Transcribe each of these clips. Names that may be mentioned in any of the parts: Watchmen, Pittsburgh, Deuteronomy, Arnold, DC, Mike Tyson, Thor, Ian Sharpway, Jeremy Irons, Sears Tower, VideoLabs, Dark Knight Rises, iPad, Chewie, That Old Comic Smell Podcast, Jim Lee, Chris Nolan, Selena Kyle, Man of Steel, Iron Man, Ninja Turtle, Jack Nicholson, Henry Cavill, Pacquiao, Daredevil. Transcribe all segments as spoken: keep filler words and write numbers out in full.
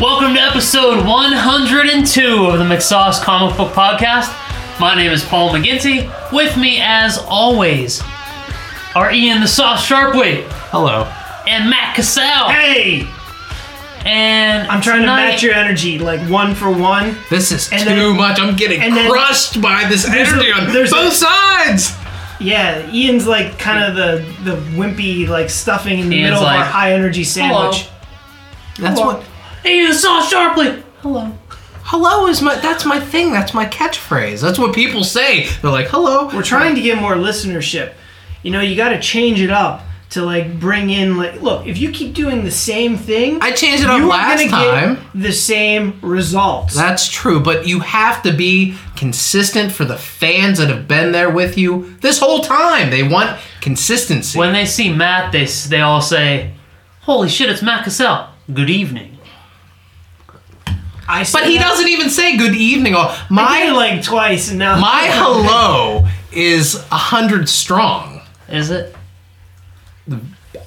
Welcome to episode one hundred two of the McSauce Comic Book Podcast. My name is Paul McGinty. With me, as always, are Ian the Sauce Sharpway. Hello. And Matt Cassell. Hey! And I'm trying tonight, to match your energy, like one for one. This is and too then, much. I'm getting crushed then, by this energy a, on both a, sides. Yeah, Ian's like kind of the, the wimpy, like stuffing in the Ian's middle like, of our high energy sandwich. Hello. That's Hello. what. Ian Sauce Sharply. Hello. Hello is my. That's my thing. That's my catchphrase. That's what people say. They're like, hello. We're trying to get more listenership. You know, you got to change it up to like bring in like. Look, if you keep doing the same thing, I changed it up last time. Get the same results. That's true, but you have to be consistent for the fans that have been there with you this whole time. They want consistency. When they see Matt, they they all say, "Holy shit, it's Matt Cassell. Good evening." I but he that. doesn't even say good evening. My I did it like twice now. My hello is a hundred strong. Is it?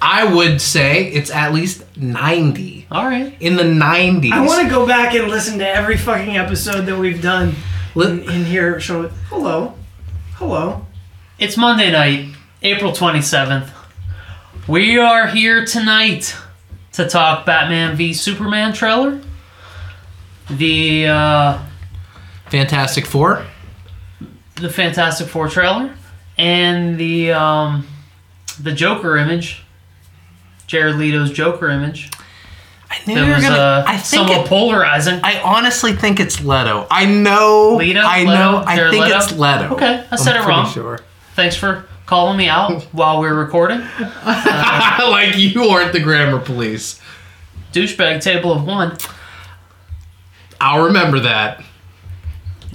I would say it's at least ninety. All right, in the nineties. I want to go back and listen to every fucking episode that we've done in, in here. Showing hello, hello. It's Monday night, April twenty seventh. We are here tonight to talk Batman v Superman trailer. The uh, Fantastic Four, the Fantastic Four trailer, and the um, the Joker image, Jared Leto's Joker image. I knew that you were was, gonna. Uh, I think somewhat it, polarizing. I honestly think it's Leto. I know. Leto. I know. Leto, I Jared think Leto? it's Leto. Okay, I said I'm it wrong. Sure. Thanks for calling me out while we were recording. Uh, like you aren't the grammar police. Douchebag table of one. I'll remember that.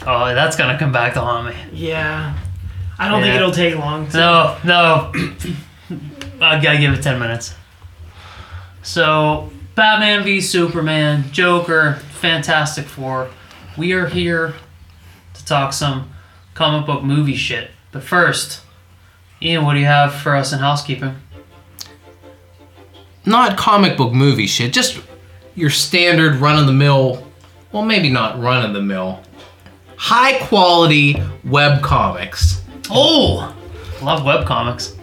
Oh, that's going to come back to haunt me. Yeah. I don't yeah. think it'll take long. So. No, no. I've got to give it ten minutes. So, Batman v Superman, Joker, Fantastic Four. We are here to talk some comic book movie shit. But first, Ian, what do you have for us in housekeeping? Not comic book movie shit. Just your standard run-of-the-mill... Well, maybe not run-of-the-mill. High-quality web comics. Oh! Love web comics.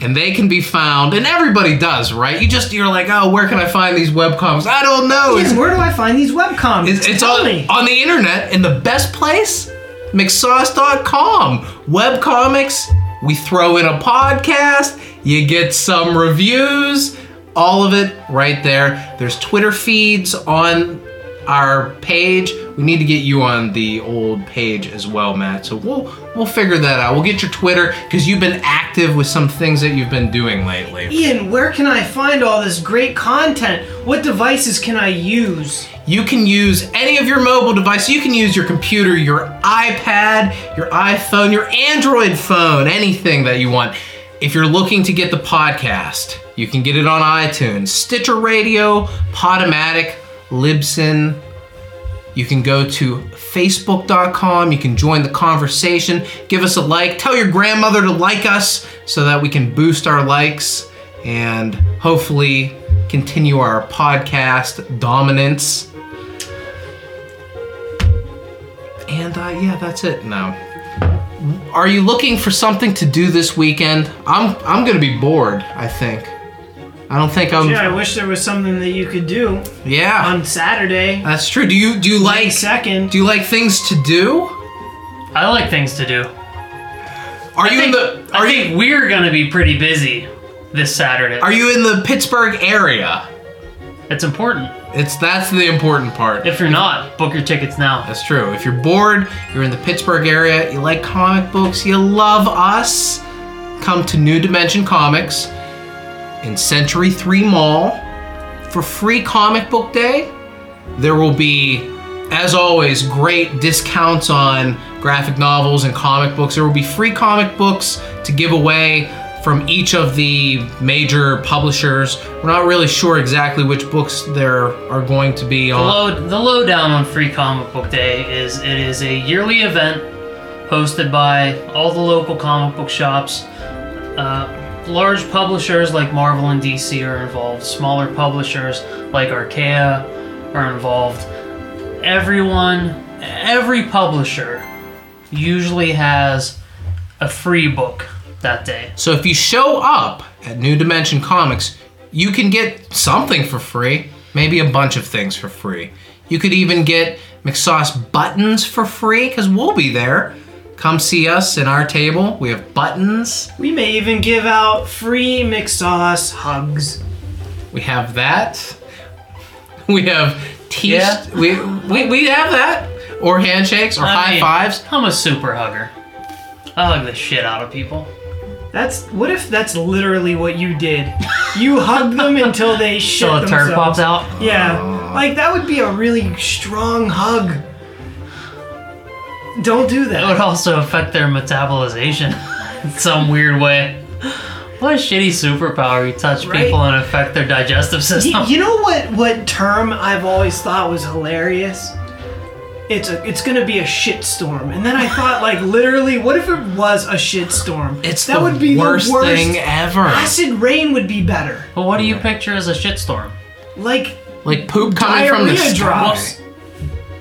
And they can be found, and everybody does, right? You just, you're like, oh, where can I find these web comics? I don't know. Yeah, where do I find these web comics? It's, it's on, on the internet, and the best place? McSauce dot com. Web comics, we throw in a podcast, you get some reviews, all of it right there. There's Twitter feeds on... our page. We need to get you on the old page as well, Matt. So we'll we'll figure that out. We'll get your Twitter because you've been active with some things that you've been doing lately. Ian, where can I find all this great content? What devices can I use? You can use any of your mobile devices. You can use your computer, your iPad, your iPhone, your Android phone, anything that you want. If you're looking to get the podcast, you can get it on iTunes, Stitcher Radio, Podomatic, Libsyn. You can go to facebook dot com. You can join the conversation. Give us a like. Tell your grandmother to like us so that we can boost our likes and hopefully continue our podcast dominance. And uh, yeah, that's it now. Are you looking for something to do this weekend? I'm I'm going to be bored, I think. I don't think I'm... Yeah, I wish there was something that you could do. Yeah. On Saturday. That's true. Do you do you like... May second. Do you like things to do? I like things to do. Are I you think, in the... Are I you, think we're going to be pretty busy this Saturday. Are you in the Pittsburgh area? It's important. It's That's the important part. If you're not, book your tickets now. That's true. If you're bored, you're in the Pittsburgh area, you like comic books, you love us, come to New Dimension Comics in Century three Mall for Free Comic Book Day. There will be, as always, great discounts on graphic novels and comic books. There will be free comic books to give away from each of the major publishers. We're not really sure exactly which books there are going to be on. The, low, the lowdown on Free Comic Book Day is it is a yearly event hosted by all the local comic book shops. Uh, Large publishers like Marvel and D C are involved. Smaller publishers like Arkea, are involved. Everyone, every publisher usually has a free book that day. So if you show up at New Dimension Comics, you can get something for free, maybe a bunch of things for free. You could even get McSauce buttons for free, because we'll be there. Come see us in our table. We have buttons. We may even give out free McSauce hugs. We have that. We have tea. Yeah. St- we, we we have that. Or handshakes or I high mean, fives. I'm a super hugger. I hug the shit out of people. That's what if that's literally what you did? You hugged them until they shit so themselves. Until a turd pops out? Yeah. Uh, like, that would be a really strong hug. Don't do that. It would also affect their metabolization in some weird way. What a shitty superpower. You touch right? people and affect their digestive system. Y- you know what, what term I've always thought was hilarious? It's a, it's gonna be a shitstorm. And then I thought, like, literally, what if it was a shitstorm? It's that the, would be worst the worst thing ever. Acid rain would be better. But what do you picture as a shitstorm? Like, like poop coming from the sky. Drops.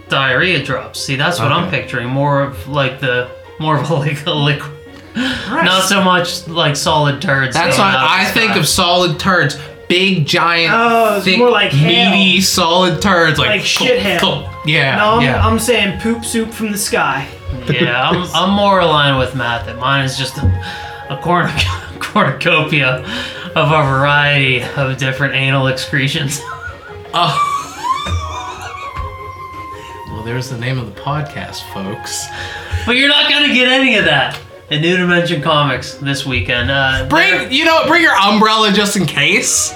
Diarrhea drops. See, that's what okay. I'm picturing. More of like the more of like a liquid. Right. Not so much like solid turds. That's what I think of solid turds. Big, giant, oh, thick, more like meaty, hail. Solid turds. Like, like shit hail. Yeah, no, I'm, yeah. I'm saying poop soup from the sky. Yeah, I'm, I'm more aligned with Matt that mine is just a, a cornuc- cornucopia of a variety of different anal excretions. Oh. Well, there's the name of the podcast, folks. But you're not going to get any of that. At New Dimension Comics this weekend. Uh, bring you know, bring your umbrella just in case.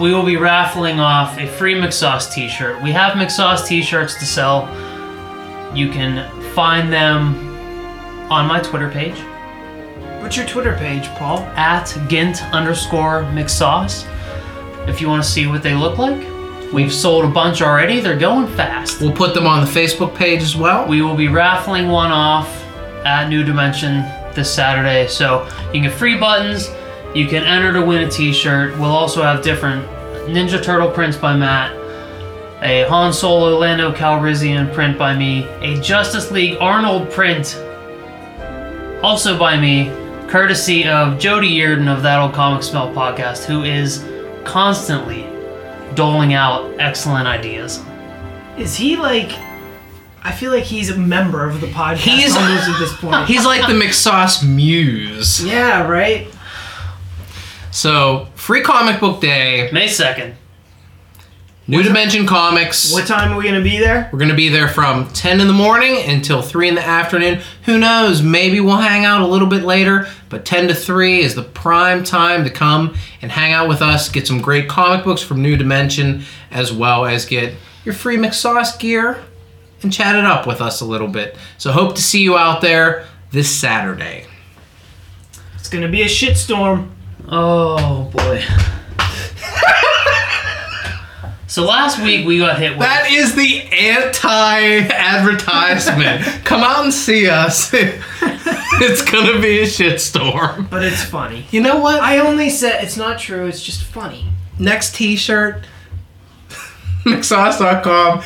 We will be raffling off a free McSauce t-shirt. We have McSauce t-shirts to sell. You can find them on my Twitter page. What's your Twitter page, Paul? At Gint underscore McSauce. If you want to see what they look like. We've sold a bunch already. They're going fast. We'll put them on the Facebook page as well. We will be raffling one off at New Dimension this Saturday. So you can get free buttons, you can enter to win a t-shirt. We'll also have different Ninja Turtle prints by Matt, a Han Solo Lando Calrissian print by me, a Justice League Arnold print also by me, courtesy of Jody Yearden of That Old Comic Smell podcast, who is constantly doling out excellent ideas. Is he like... I feel like he's a member of the podcast he's, almost at this point. He's like the McSauce muse. Yeah, right? So, Free Comic Book Day. May second. New what Dimension time? Comics. What time are we going to be there? We're going to be there from ten in the morning until three in the afternoon. Who knows? Maybe we'll hang out a little bit later, but ten to three is the prime time to come and hang out with us, get some great comic books from New Dimension, as well as get your free McSauce gear. And chat it up with us a little bit. So hope to see you out there this Saturday. It's gonna be a shitstorm. Oh boy. So last week we got hit with that is the anti-advertisement. Come out and see us. It's gonna be a shitstorm. But it's funny. You know what? I only said it's not true, it's just funny. Next t-shirt, McSauce dot com.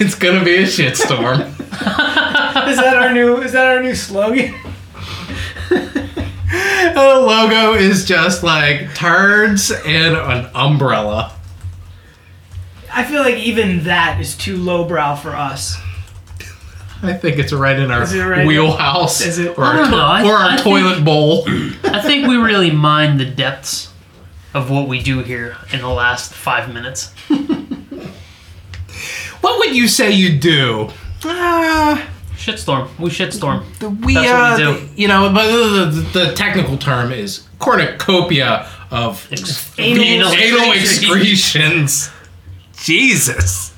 It's gonna be a shitstorm. Is that our new is that our new slogan? The logo is just like turds and an umbrella. I feel like even that is too lowbrow for us. I think it's right in our is it right wheelhouse in? Is it? Or our, to- know, or our toilet think, bowl. I think we really mined the depths of what we do here in the last five minutes. What would you say you do? Uh, shitstorm. We shitstorm. The, we, That's uh, what we do. The, you know, but the, the, the technical term is cornucopia of Ex- anal, anal excretions. Jesus.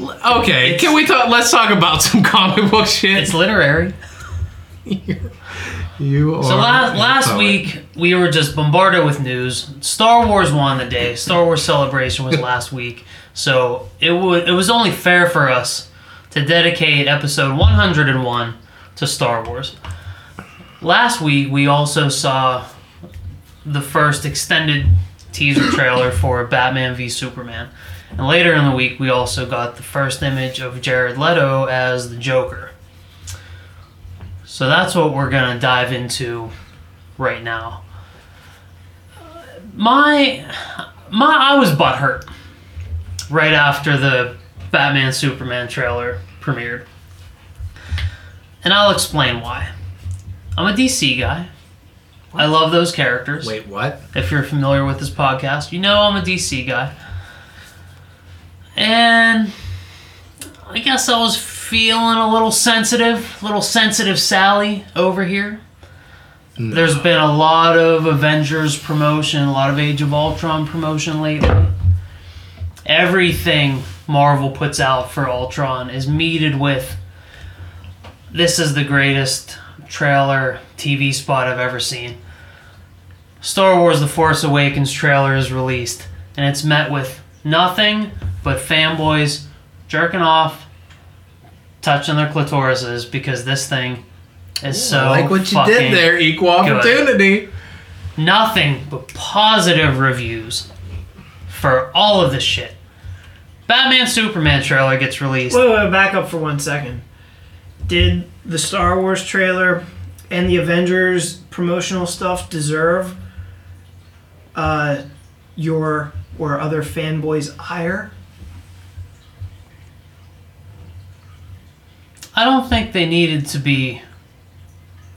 Okay, it's, can we talk? Let's talk about some comic book shit. It's literary. You are. So last last week we were just bombarded with news. Star Wars won the day. Star Wars Celebration was last week. So it would it was only fair for us to dedicate episode one hundred one to Star Wars. Last week we also saw the first extended teaser trailer for Batman v Superman. And later in the week, we also got the first image of Jared Leto as the Joker. So that's what we're going to dive into right now. My, my, I was butthurt right after the Batman Superman trailer premiered. And I'll explain why. I'm a D C guy. I love those characters. Wait, what? If you're familiar with this podcast, you know I'm a D C guy. And I guess I was feeling a little sensitive, little sensitive Sally over here. No. There's been a lot of Avengers promotion, a lot of Age of Ultron promotion lately. Everything Marvel puts out for Ultron is meted with, this is the greatest trailer T V spot I've ever seen. Star Wars The Force Awakens trailer is released, and it's met with nothing but fanboys jerking off, touching their clitorises, because this thing is so fucking I like what you did there, equal opportunity. Good. Nothing but positive reviews for all of this shit. Batman Superman trailer gets released. Wait, wait, back up for one second. Did the Star Wars trailer and the Avengers promotional stuff deserve uh, your or other fanboys' ire? I don't think they needed to be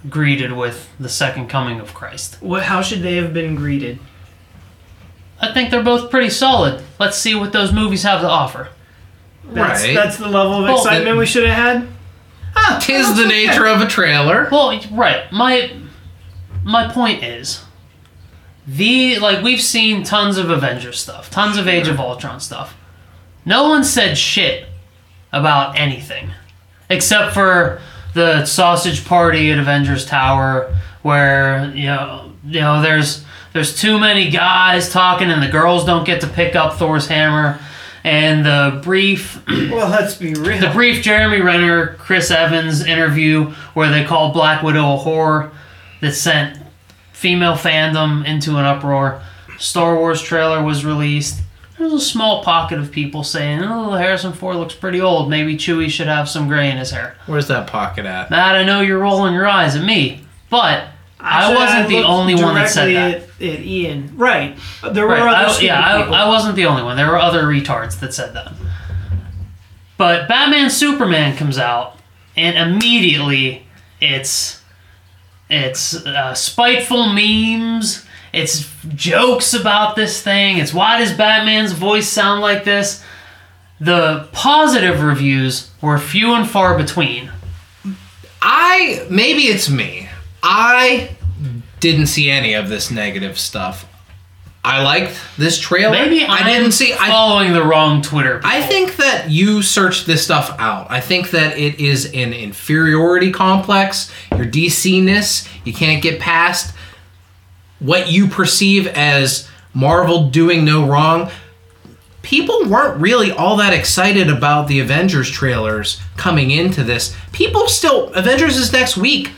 greeted with the second coming of Christ. What? How should they have been greeted? I think they're both pretty solid. Let's see what those movies have to offer. Right. That's, that's the level of excitement well, they, we should have had? Ah, tis the nature of a trailer. Well, right. My my point is, the like we've seen tons of Avengers stuff, tons of Age of Ultron stuff. No one said shit about anything, except for the sausage party at Avengers Tower, where you know you know there's there's too many guys talking, and the girls don't get to pick up Thor's hammer. And the brief, well, let's be real. The brief Jeremy Renner, Chris Evans interview where they call Black Widow a whore that sent female fandom into an uproar. Star Wars trailer was released. There's a small pocket of people saying, "Oh, Harrison Ford looks pretty old. Maybe Chewie should have some gray in his hair." Where's that pocket at? Matt, I know you're rolling your eyes at me, but I, I wasn't the only one that said that. At Ian, right? There were right. other I, yeah. I, I wasn't the only one. There were other retards that said that. But Batman Superman comes out, and immediately it's it's uh, spiteful memes. It's jokes about this thing. It's why does Batman's voice sound like this? The positive reviews were few and far between. I maybe it's me. I. Didn't see any of this negative stuff. I liked this trailer. Maybe I'm I didn't see following I, the wrong Twitter people. I think that you searched this stuff out. I think that it is an inferiority complex, your D C-ness. You can't get past what you perceive as Marvel doing no wrong. People weren't really all that excited about the Avengers trailers coming into this. People still... Avengers is next week.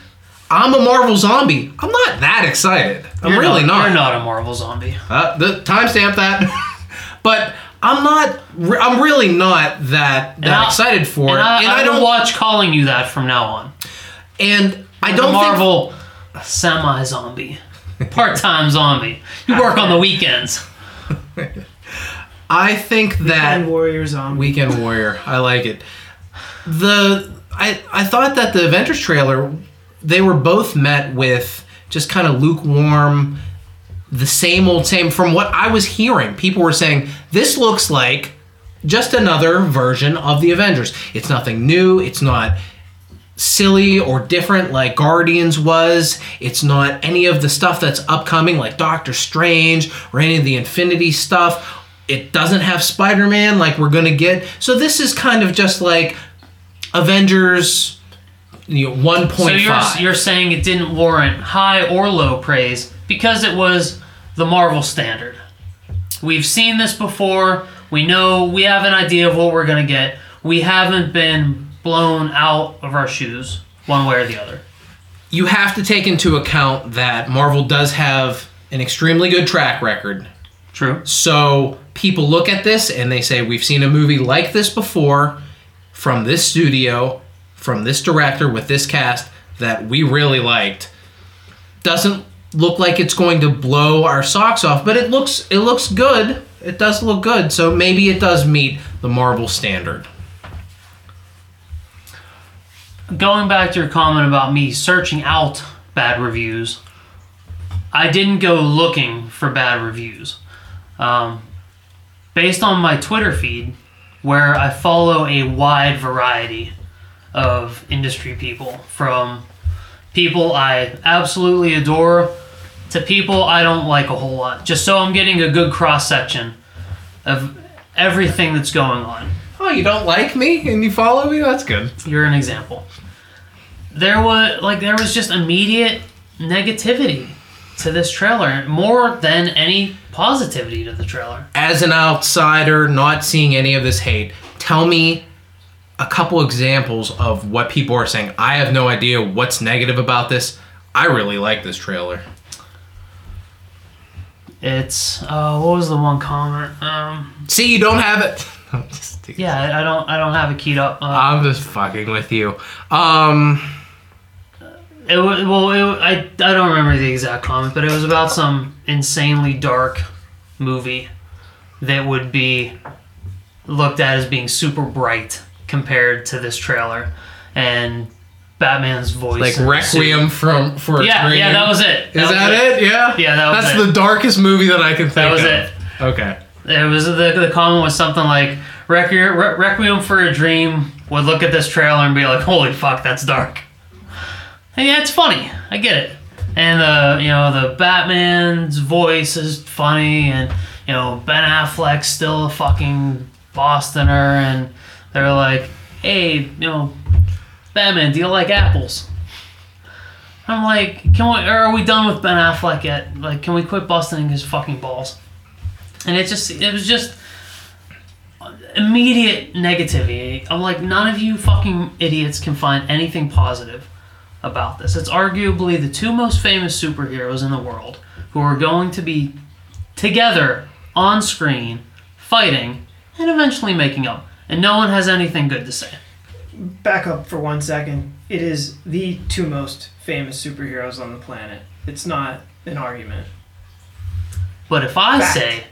I'm a Marvel zombie. I'm not that excited. I'm you're really not, not. You're not a Marvel zombie. Uh, the timestamp that. But I'm not. I'm really not that that and excited for and it. I, and I, I don't watch calling you that from now on. And you're I don't a Marvel think... semi-zombie, part-time zombie. You work on the weekends. I think that weekend warrior zombie. Weekend warrior. I like it. The I I thought that the Avengers trailer. They were both met with just kind of lukewarm, the same old same. From what I was hearing, people were saying, this looks like just another version of the Avengers. It's nothing new. It's not silly or different like Guardians was. It's not any of the stuff that's upcoming like Doctor Strange or any of the Infinity stuff. It doesn't have Spider-Man like we're going to get. So this is kind of just like Avengers... You know, one point five. So you're, you're saying it didn't warrant high or low praise because it was the Marvel standard. We've seen this before. We know we have an idea of what we're going to get. We haven't been blown out of our shoes one way or the other. You have to take into account that Marvel does have an extremely good track record. True. So people look at this and they say, we've seen a movie like this before from this studio, from this director, with this cast that we really liked. Doesn't look like it's going to blow our socks off, but it looks it looks good. It does look good, so maybe it does meet the Marvel standard. Going back to your comment about me searching out bad reviews, I didn't go looking for bad reviews. Um, based on my Twitter feed, where I follow a wide variety of industry people, from people I absolutely adore to people I don't like a whole lot, just so I'm getting a good cross-section of everything that's going on. Oh, you don't like me and you follow me? That's good. You're an example. There was like there was just immediate negativity to this trailer, more than any positivity to the trailer. As an outsider, not seeing any of this hate, tell me a couple examples of what people are saying. I have no idea what's negative about this. I really like this trailer. It's uh, what was the one comment? Um, See, you don't have it. I'm just teasing. Yeah, I don't. I don't have it keyed up. Uh, I'm just fucking with you. Um, it was well. It, I I don't remember the exact comment, but it was about some insanely dark movie that would be looked at as being super bright compared to this trailer, and Batman's voice, like Requiem from for yeah, a Dream. Yeah, that was it. That Is was that it? it? Yeah, yeah, that was That's it. That's the darkest movie that I can think of. That was of. it. Okay. It was the the comment was something like Requiem, Re- Requiem for a Dream would look at this trailer and be like, "Holy fuck, that's dark." And yeah, it's funny. I get it. And the you know the Batman's voice is funny, and you know Ben Affleck's still a fucking Bostoner, and they're like, "Hey, you know." Batman, do you like apples? I'm like, can we? Or are we done with Ben Affleck yet? Like, can we quit busting his fucking balls? And it just—it was just immediate negativity. I'm like, none of you fucking idiots can find anything positive about this. It's arguably the two most famous superheroes in the world who are going to be together on screen, fighting, and eventually making up. And no one has anything good to say. Back up for one second. It is the two most famous superheroes on the planet. It's not an argument. But if I fact. say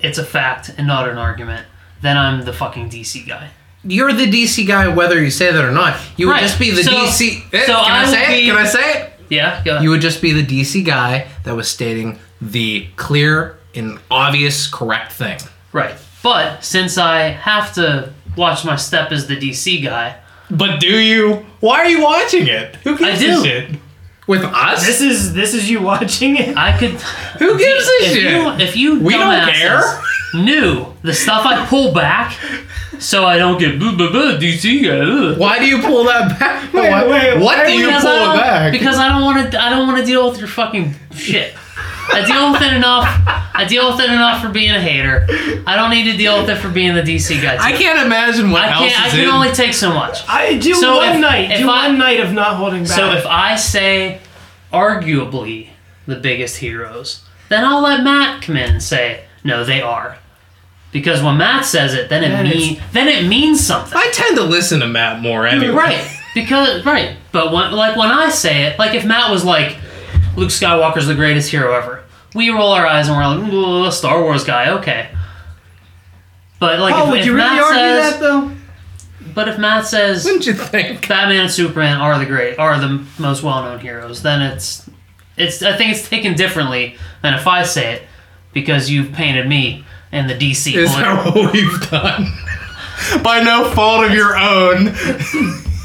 it's a fact and not an argument, then I'm the fucking D C guy. You're the D C guy whether you say that or not. You right. would just be the so, D C... Eh, so can I, I say be... it? Can I say it? Yeah, go ahead. You would just be the D C guy that was stating the clear and obvious correct thing. Right. But since I have to... watch my step as the D C guy. But do you? Why are you watching it? Who gives a shit? With us? This is this is you watching it? I could... Who gives a shit? You, if you we don't care. knew the stuff I pull back so I don't get boo boo boo D C guy. Ugh. Why do you pull that back? Wait, wait, wait, what wait, do you pull back? Because I don't want to I don't want to deal with your fucking shit. I deal with it enough. I deal with it enough for being a hater. I don't need to deal with it for being the D C guy. Too. I can't imagine what I else can't, is I can in. only take so much. I do so one if, night. If do I, one night of not holding back. So if I say, arguably, the biggest heroes, then I'll let Matt come in and say, no, they are. Because when Matt says it, then it means then it means something. I tend to listen to Matt more anyway. Right. Because right. But when, like when I say it, like if Matt was like, Luke Skywalker's the greatest hero ever. We roll our eyes and we're like, Star Wars guy, okay. But like, oh, if, would if you Matt really says, argue that though? But if Matt says, wouldn't you think Batman and Superman are the great, are the most well-known heroes? Then it's, it's. I think it's taken differently than if I say it, because you've painted me and the D C. Is that what we've done? By no fault of your own.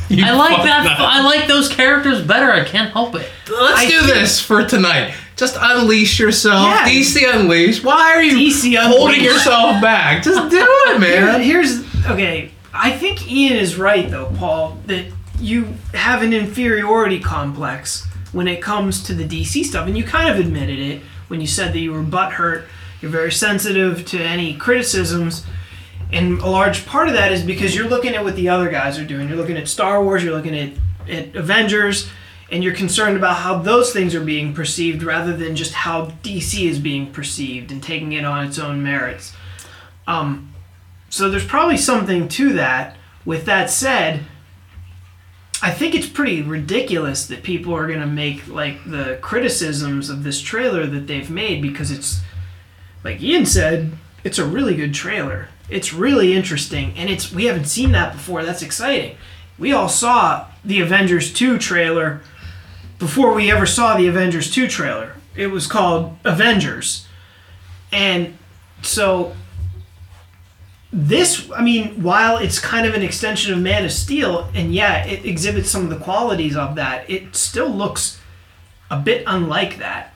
You I like that. Up. I like those characters better. I can't help it. Let's I do think. this for tonight. Just unleash yourself. Yeah. D C Unleash. Why are you D C holding yourself back? Just do it, man. Here's okay. I think Ian is right, though, Paul. That you have an inferiority complex when it comes to the D C stuff, and you kind of admitted it when you said that you were butthurt. You're very sensitive to any criticisms. And a large part of that is because you're looking at what the other guys are doing. You're looking at Star Wars, you're looking at, at Avengers, and you're concerned about how those things are being perceived rather than just how D C is being perceived and taking it on its own merits. Um, so there's probably something to that. With that said, I think it's pretty ridiculous that people are going to make, like, the criticisms of this trailer that they've made, because it's, like Ian said, it's a really good trailer. It's really interesting, and it's we haven't seen that before. That's exciting. We all saw the Avengers two trailer before we ever saw the Avengers two trailer. It was called Avengers. And so this, I mean, while it's kind of an extension of Man of Steel, and yeah, it exhibits some of the qualities of that, it still looks a bit unlike that.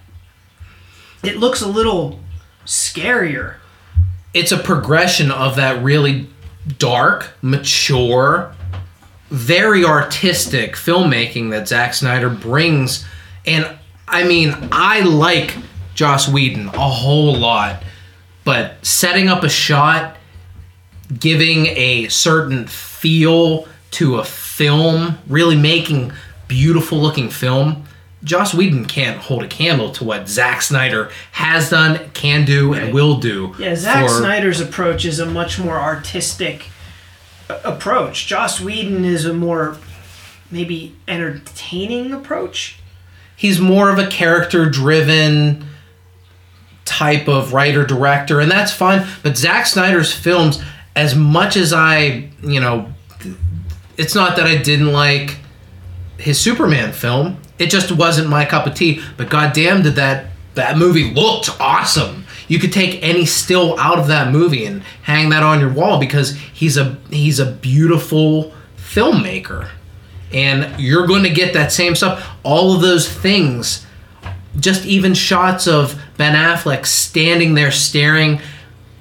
It looks a little scarier. It's a progression of that really dark, mature, very artistic filmmaking that Zack Snyder brings. And, I mean, I like Joss Whedon a whole lot, but setting up a shot, giving a certain feel to a film, really making beautiful-looking film, Joss Whedon can't hold a candle to what Zack Snyder has done, can do, and will do. Yeah, Zack for... Snyder's approach is a much more artistic approach. Joss Whedon is a more maybe entertaining approach. He's more of a character-driven type of writer-director, and that's fine. But Zack Snyder's films, as much as I, you know, it's not that I didn't like his Superman film. It just wasn't my cup of tea, but goddamn did that that movie looked awesome. You could take any still out of that movie and hang that on your wall, because he's a he's a beautiful filmmaker. And you're going to get that same stuff. All of those things, just even shots of Ben Affleck standing there staring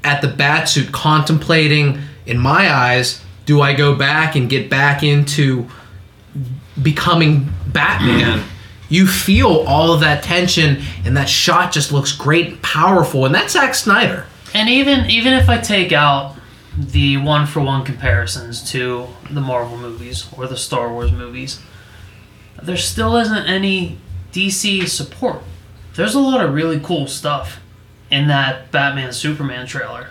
at the Batsuit, contemplating, in my eyes, do I go back and get back into becoming Batman? You feel all of that tension, and that shot just looks great and powerful, and that's Zack Snyder. And even even if I take out the one-for-one comparisons to the Marvel movies or the Star Wars movies, there still isn't any D C support. There's a lot of really cool stuff in that Batman Superman trailer,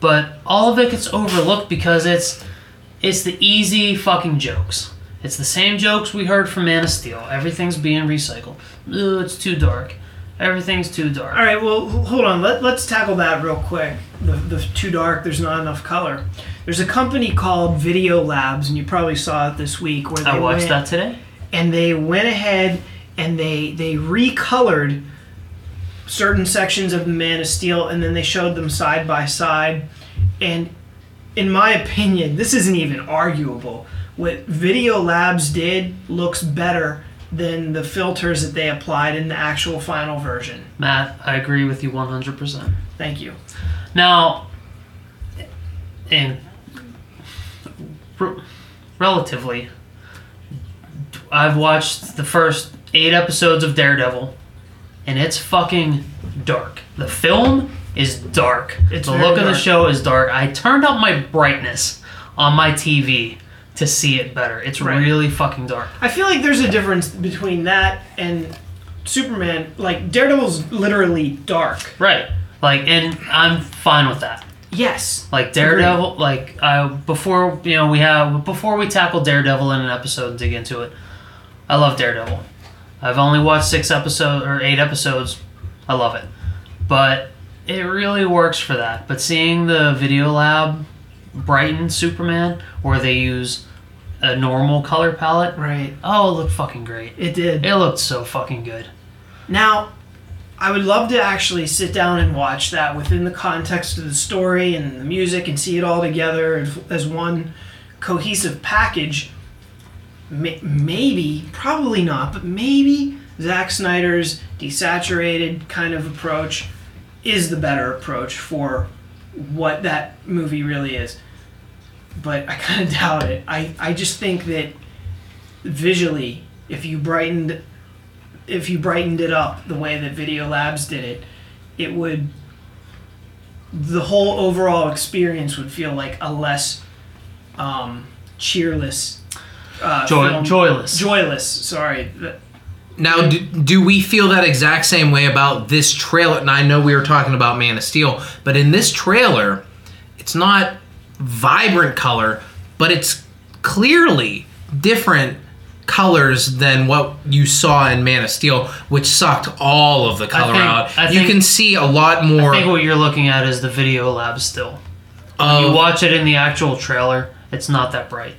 but all of it gets overlooked because it's it's the easy fucking jokes. It's the same jokes we heard from Man of Steel. Everything's being recycled. Ooh, it's too dark. Everything's too dark. All right, well, hold on. Let, let's tackle that real quick. The, the too dark, there's not enough color. There's a company called VideoLabs, and you probably saw it this week. Where they I watched went, that today. And they went ahead and they they recolored certain sections of Man of Steel, and then they showed them side by side. And in my opinion, this isn't even arguable. What VideoLabs did looks better than the filters that they applied in the actual final version. Matt, I agree with you one hundred percent. Thank you. Now, and re- relatively, I've watched the first eight episodes of Daredevil, and it's fucking dark. The film is dark. It's the look dark. Of the show is dark. I turned up my brightness on my T V to see it better. It's right. really fucking dark. I feel like there's a difference between that and Superman. Like, Daredevil's literally dark. Right. Like, and I'm fine with that. Yes. Like, Daredevil, Agreed. like, I, before, you know, we have, before we tackle Daredevil in an episode and dig into it, I love Daredevil. I've only watched six episodes, or eight episodes. I love it. But it really works for that. But seeing the video lab brighten Superman, where they use a normal color palette. Right. Oh, it looked fucking great. It did. It looked so fucking good. Now, I would love to actually sit down and watch that within the context of the story and the music and see it all together as one cohesive package. Maybe, probably not, but maybe Zack Snyder's desaturated kind of approach is the better approach for what that movie really is. But I kind of doubt it. I, I just think that visually, if you brightened if you brightened it up the way that VideoLabs did it, it would the whole overall experience would feel like a less um, cheerless, uh, Joy, film, joyless, joyless. Sorry. Now, do, do we feel that exact same way about this trailer? And I know we were talking about Man of Steel, but in this trailer, it's not vibrant color, but it's clearly different colors than what you saw in Man of Steel, which sucked all of the color think, out. I you think, can see a lot more. I think what you're looking at is the VideoLabs still. Um, you watch it in the actual trailer, it's not that bright.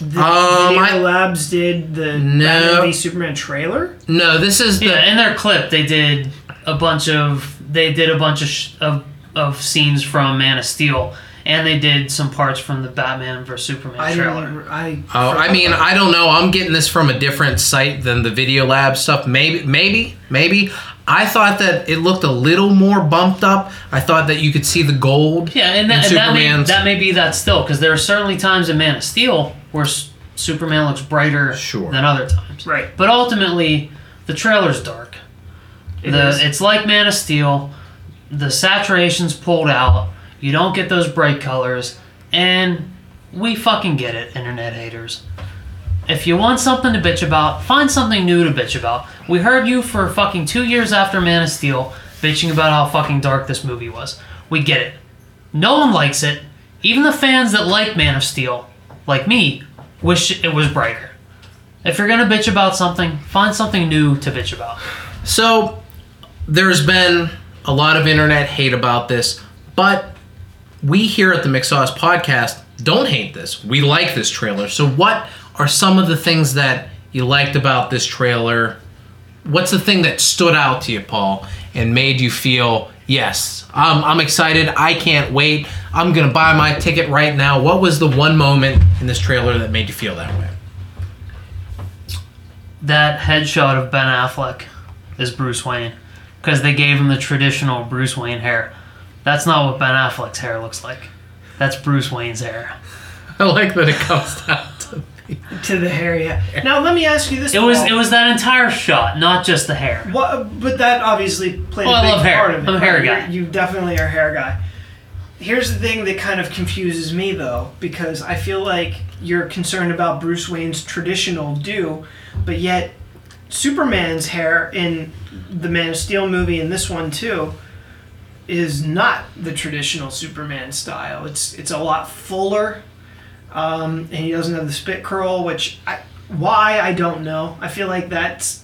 The um, VideoLabs did the no, Batman v Superman trailer? No, this is the... Yeah, in their clip, they did a bunch of... They did a bunch of, sh- of, of scenes from Man of Steel, and they did some parts from the Batman v Superman I trailer. I, oh, I mean, I don't know. I'm getting this from a different site than the VideoLabs stuff. Maybe, maybe, maybe. I thought that it looked a little more bumped up. I thought that you could see the gold. Yeah, and, that, and that, may, that may be that still, because there are certainly times in Man of Steel where S- Superman looks brighter sure. than other times. Right. But ultimately, the trailer's dark. It the, is. It's like Man of Steel. The saturation's pulled out. You don't get those bright colors. And we fucking get it, internet haters. If you want something to bitch about, find something new to bitch about. We heard you for fucking two years after Man of Steel bitching about how fucking dark this movie was. We get it. No one likes it. Even the fans that like Man of Steel, like me, wish it was brighter. If you're going to bitch about something, find something new to bitch about. So, there's been a lot of internet hate about this, but we here at the McSauce Podcast don't hate this. We like this trailer. So what are some of the things that you liked about this trailer? What's the thing that stood out to you, Paul, and made you feel, yes, um, I'm excited, I can't wait, I'm going to buy my ticket right now? What was the one moment in this trailer that made you feel that way? That headshot of Ben Affleck is Bruce Wayne, because they gave him the traditional Bruce Wayne hair. That's not what Ben Affleck's hair looks like. That's Bruce Wayne's hair. I like that it comes down to to the hair, yeah. Now let me ask you this. It was all. It was that entire shot, not just the hair. What? But that obviously played well, a big I love hair. part of it. I'm a hair guy. You definitely are a hair guy. Here's the thing that kind of confuses me though, because I feel like you're concerned about Bruce Wayne's traditional do, but yet Superman's hair in the Man of Steel movie and this one too is not the traditional Superman style. It's it's a lot fuller. Um, and he doesn't have the spit curl, which I, why I don't know. I feel like that's,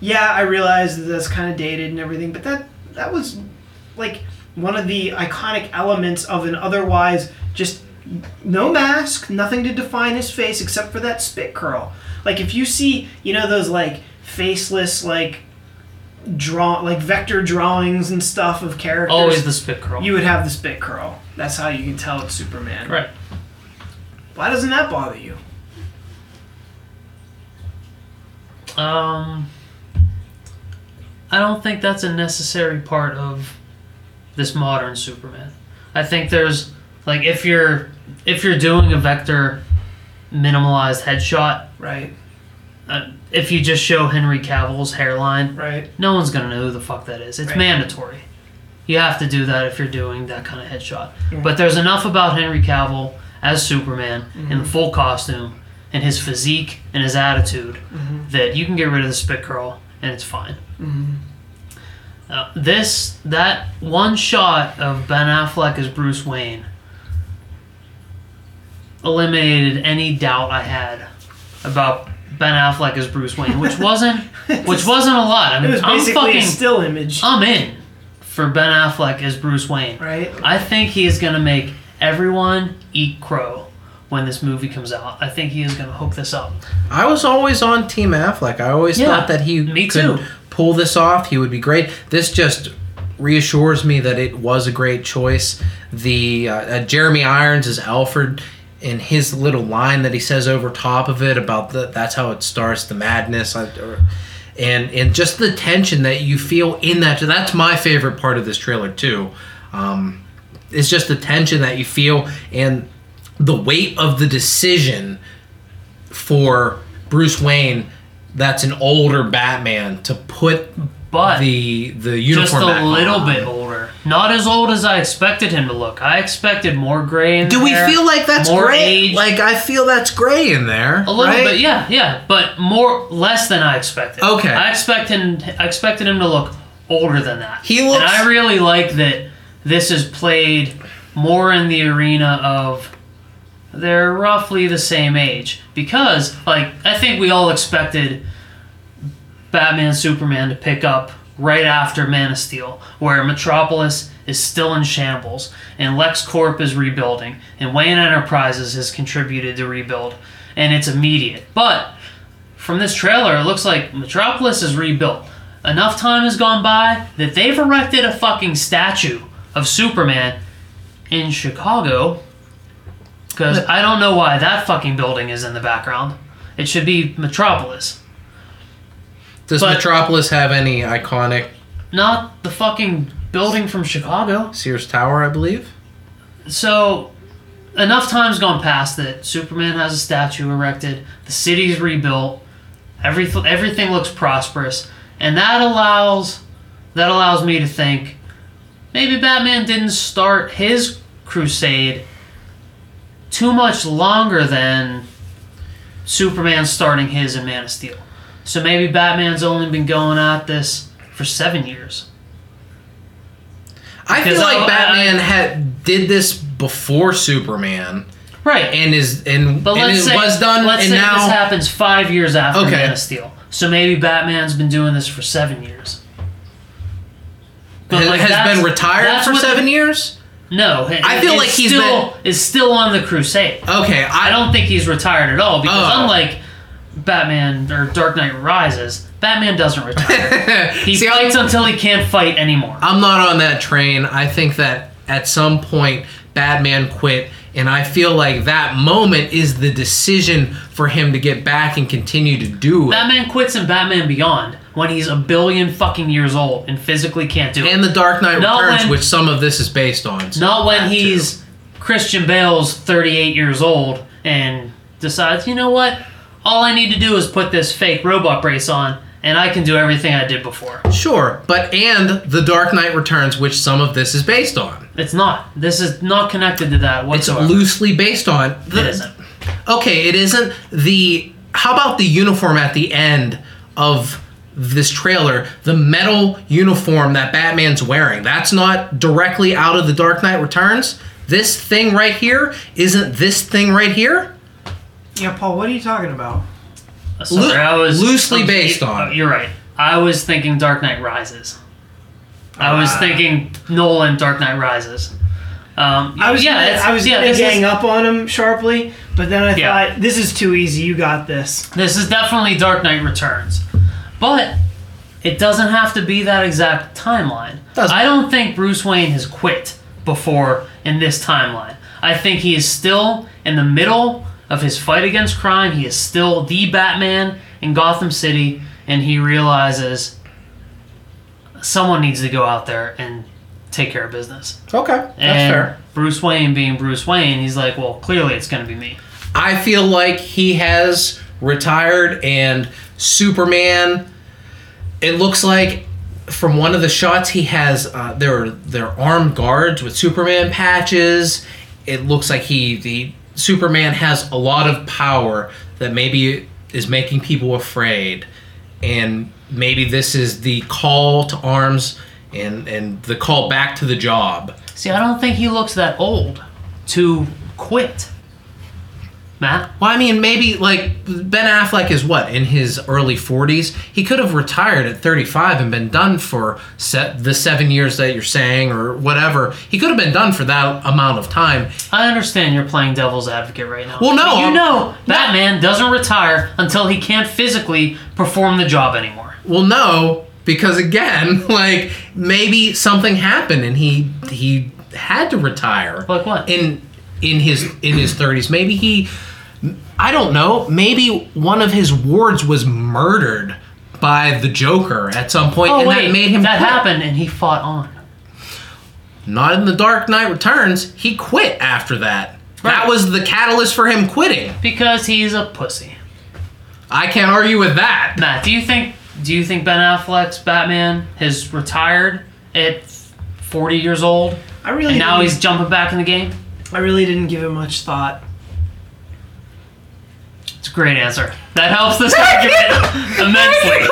yeah, I realize that that's kind of dated and everything, but that that was like one of the iconic elements of an otherwise just no mask, nothing to define his face except for that spit curl. Like if you see, you know, those like faceless like draw like vector drawings and stuff of characters, always the spit curl. You would have the spit curl. That's how you can tell it's Superman, right? Why doesn't that bother you? Um, I don't think that's a necessary part of this modern Superman. I think there's like if you're if you're doing a vector minimalized headshot, right? Uh, if you just show Henry Cavill's hairline, right? No one's gonna know who the fuck that is. It's right. mandatory. You have to do that if you're doing that kind of headshot. Yeah. But there's enough about Henry Cavill as Superman, mm-hmm. in the full costume, and his physique, and his attitude, mm-hmm. that you can get rid of the spit curl, and it's fine. Mm-hmm. Uh, this, that one shot of Ben Affleck as Bruce Wayne eliminated any doubt I had about Ben Affleck as Bruce Wayne, which wasn't, which wasn't a lot. I mean, it was basically I'm fucking, a still image. I'm in for Ben Affleck as Bruce Wayne. Right. I think he is going to make everyone eat crow when this movie comes out. I think he is going to hook this up. I was always on Team Affleck. I always yeah, thought that he could pull this off. He would be great. This just reassures me that it was a great choice. The uh, uh, Jeremy Irons is Alfred in his little line that he says over top of it about the, that's how it starts, the madness. I, or, and, and just the tension that you feel in that. That's my favorite part of this trailer too. Um It's just the tension that you feel and the weight of the decision for Bruce Wayne, that's an older Batman, to put but the the uniform just a back little on. Bit older. Not as old as I expected him to look. I expected more gray in Do there. Do we feel like that's gray? Like I feel that's gray in there. A little right? bit, yeah, yeah. But more less than I expected. Okay. I expected I expected him to look older than that. He looks and I really like that. This is played more in the arena of they're roughly the same age. Because, like, I think we all expected Batman, Superman to pick up right after Man of Steel, where Metropolis is still in shambles, and LexCorp is rebuilding, and Wayne Enterprises has contributed to rebuild, and it's immediate. But from this trailer, it looks like Metropolis is rebuilt. Enough time has gone by that they've erected a fucking statue of Superman in Chicago, because I don't know why that fucking building is in the background. It should be Metropolis. Does but Metropolis have any iconic... Not the fucking building from Chicago. Sears Tower, I believe. So, enough time's gone past that Superman has a statue erected, the city's rebuilt, every, everything looks prosperous, and that allows that allows me to think maybe Batman didn't start his crusade too much longer than Superman starting his in Man of Steel. So maybe Batman's only been going at this for seven years. I feel like I, Batman I, had did this before Superman, right? And is and, but and it say, was done. Let's and say now, this happens five years after okay. Man of Steel. So maybe Batman's been doing this for seven years. But has, like has been retired for seven the, years. No, I feel like he's still been, is still on the crusade. Okay, I, I don't think he's retired at all because oh. unlike Batman or Dark Knight Rises, Batman doesn't retire. He See, fights I'm, until he can't fight anymore. I'm not on that train. I think that at some point Batman quit, and I feel like that moment is the decision for him to get back and continue to do it. Batman quits in Batman Beyond when he's a billion fucking years old and physically can't do it. And The Dark Knight not Returns, when, which some of this is based on. So not when he's too. Christian Bale's thirty-eight years old and decides, you know what? All I need to do is put this fake robot brace on, and I can do everything I did before. Sure, but and The Dark Knight Returns, which some of this is based on. It's not. This is not connected to that whatsoever. It's loosely based on. The, it isn't. Okay, it isn't. The how about the uniform at the end of this trailer? The metal uniform that Batman's wearing. That's not directly out of The Dark Knight Returns. This thing right here isn't this thing right here. Yeah, Paul, what are you talking about? Sorry, Lo- I was loosely um, based on. You're right. I was thinking Dark Knight Rises. Uh, I was thinking Nolan Dark Knight Rises. Um, I was yeah, gonna, I was yeah, gonna gang is, up on him sharply, but then I yeah. thought this is too easy. You got this. This is definitely Dark Knight Returns, but it doesn't have to be that exact timeline. Doesn't. I don't think Bruce Wayne has quit before in this timeline. I think he is still in the middle of his fight against crime. He is still the Batman in Gotham City, and he realizes someone needs to go out there and take care of business. Okay, that's and fair. Bruce Wayne being Bruce Wayne, he's like, well, clearly it's going to be me. I feel like he has retired, and Superman, it looks like from one of the shots he has, uh, there are armed guards with Superman patches. It looks like he... the Superman has a lot of power that maybe is making people afraid, and maybe this is the call to arms and, and the call back to the job. See, I don't think he looks that old to quit. Matt? Well, I mean, maybe, like, Ben Affleck is what, in his early forties? He could have retired at thirty-five and been done for se- the seven years that you're saying or whatever. He could have been done for that amount of time. I understand you're playing devil's advocate right now. Well, no. But you I'm, know Batman no. doesn't retire until he can't physically perform the job anymore. Well, no, because, again, like, maybe something happened and he he had to retire. Like what? In... In his in his thirties, maybe he, I don't know. Maybe one of his wards was murdered by the Joker at some point, oh, and wait, that made him. That quit. happened, and he fought on. Not in The Dark Knight Returns. He quit after that. Right. That was the catalyst for him quitting because he's a pussy. I can't argue with that. Matt, do you think do you think Ben Affleck's Batman has retired at forty years old? I really. And now he's jumping back in the game. I really didn't give it much thought. It's a great answer. That helps this argument immensely.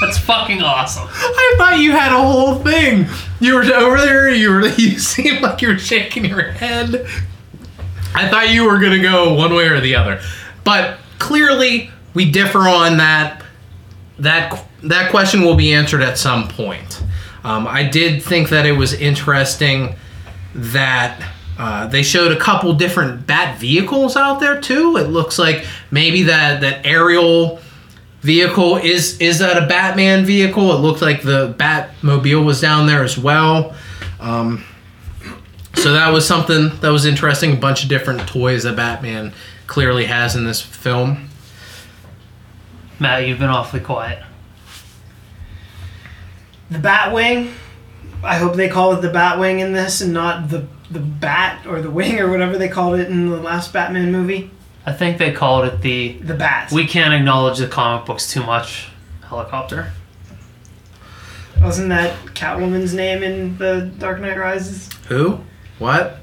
That's fucking awesome. I thought you had a whole thing. You were over there. You were. You seemed like you were shaking your head. I thought you were gonna go one way or the other, but clearly we differ on that. That that question will be answered at some point. Um, I did think that it was interesting that uh, they showed a couple different Bat vehicles out there too. It looks like maybe that that aerial vehicle is is that a Batman vehicle? It looked like the Batmobile was down there as well. Um, so that was something that was interesting. A bunch of different toys that Batman clearly has in this film. Matt, you've been awfully quiet. The Batwing. I hope they call it the Batwing in this and not the the Bat or the Wing or whatever they called it in the last Batman movie. I think they called it the... The Bat. We can't acknowledge the comic books too much helicopter. Wasn't that Catwoman's name in The Dark Knight Rises? Who? What?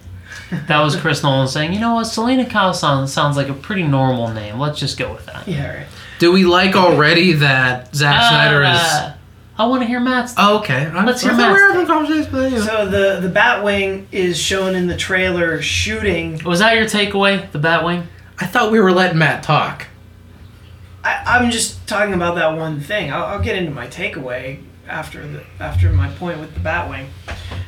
That was Chris Nolan saying, you know what, Selena Kyle sounds, sounds like a pretty normal name. Let's just go with that. Yeah, right. Do we like already that Zack uh, Snyder is... I want to hear Matt's. Oh, okay. I'm, Let's hear Matt's. So the, the Batwing is shown in the trailer shooting... Was that your takeaway, the Batwing? I thought we were letting Matt talk. I, I'm just talking about that one thing. I'll, I'll get into my takeaway after the after my point with the Batwing.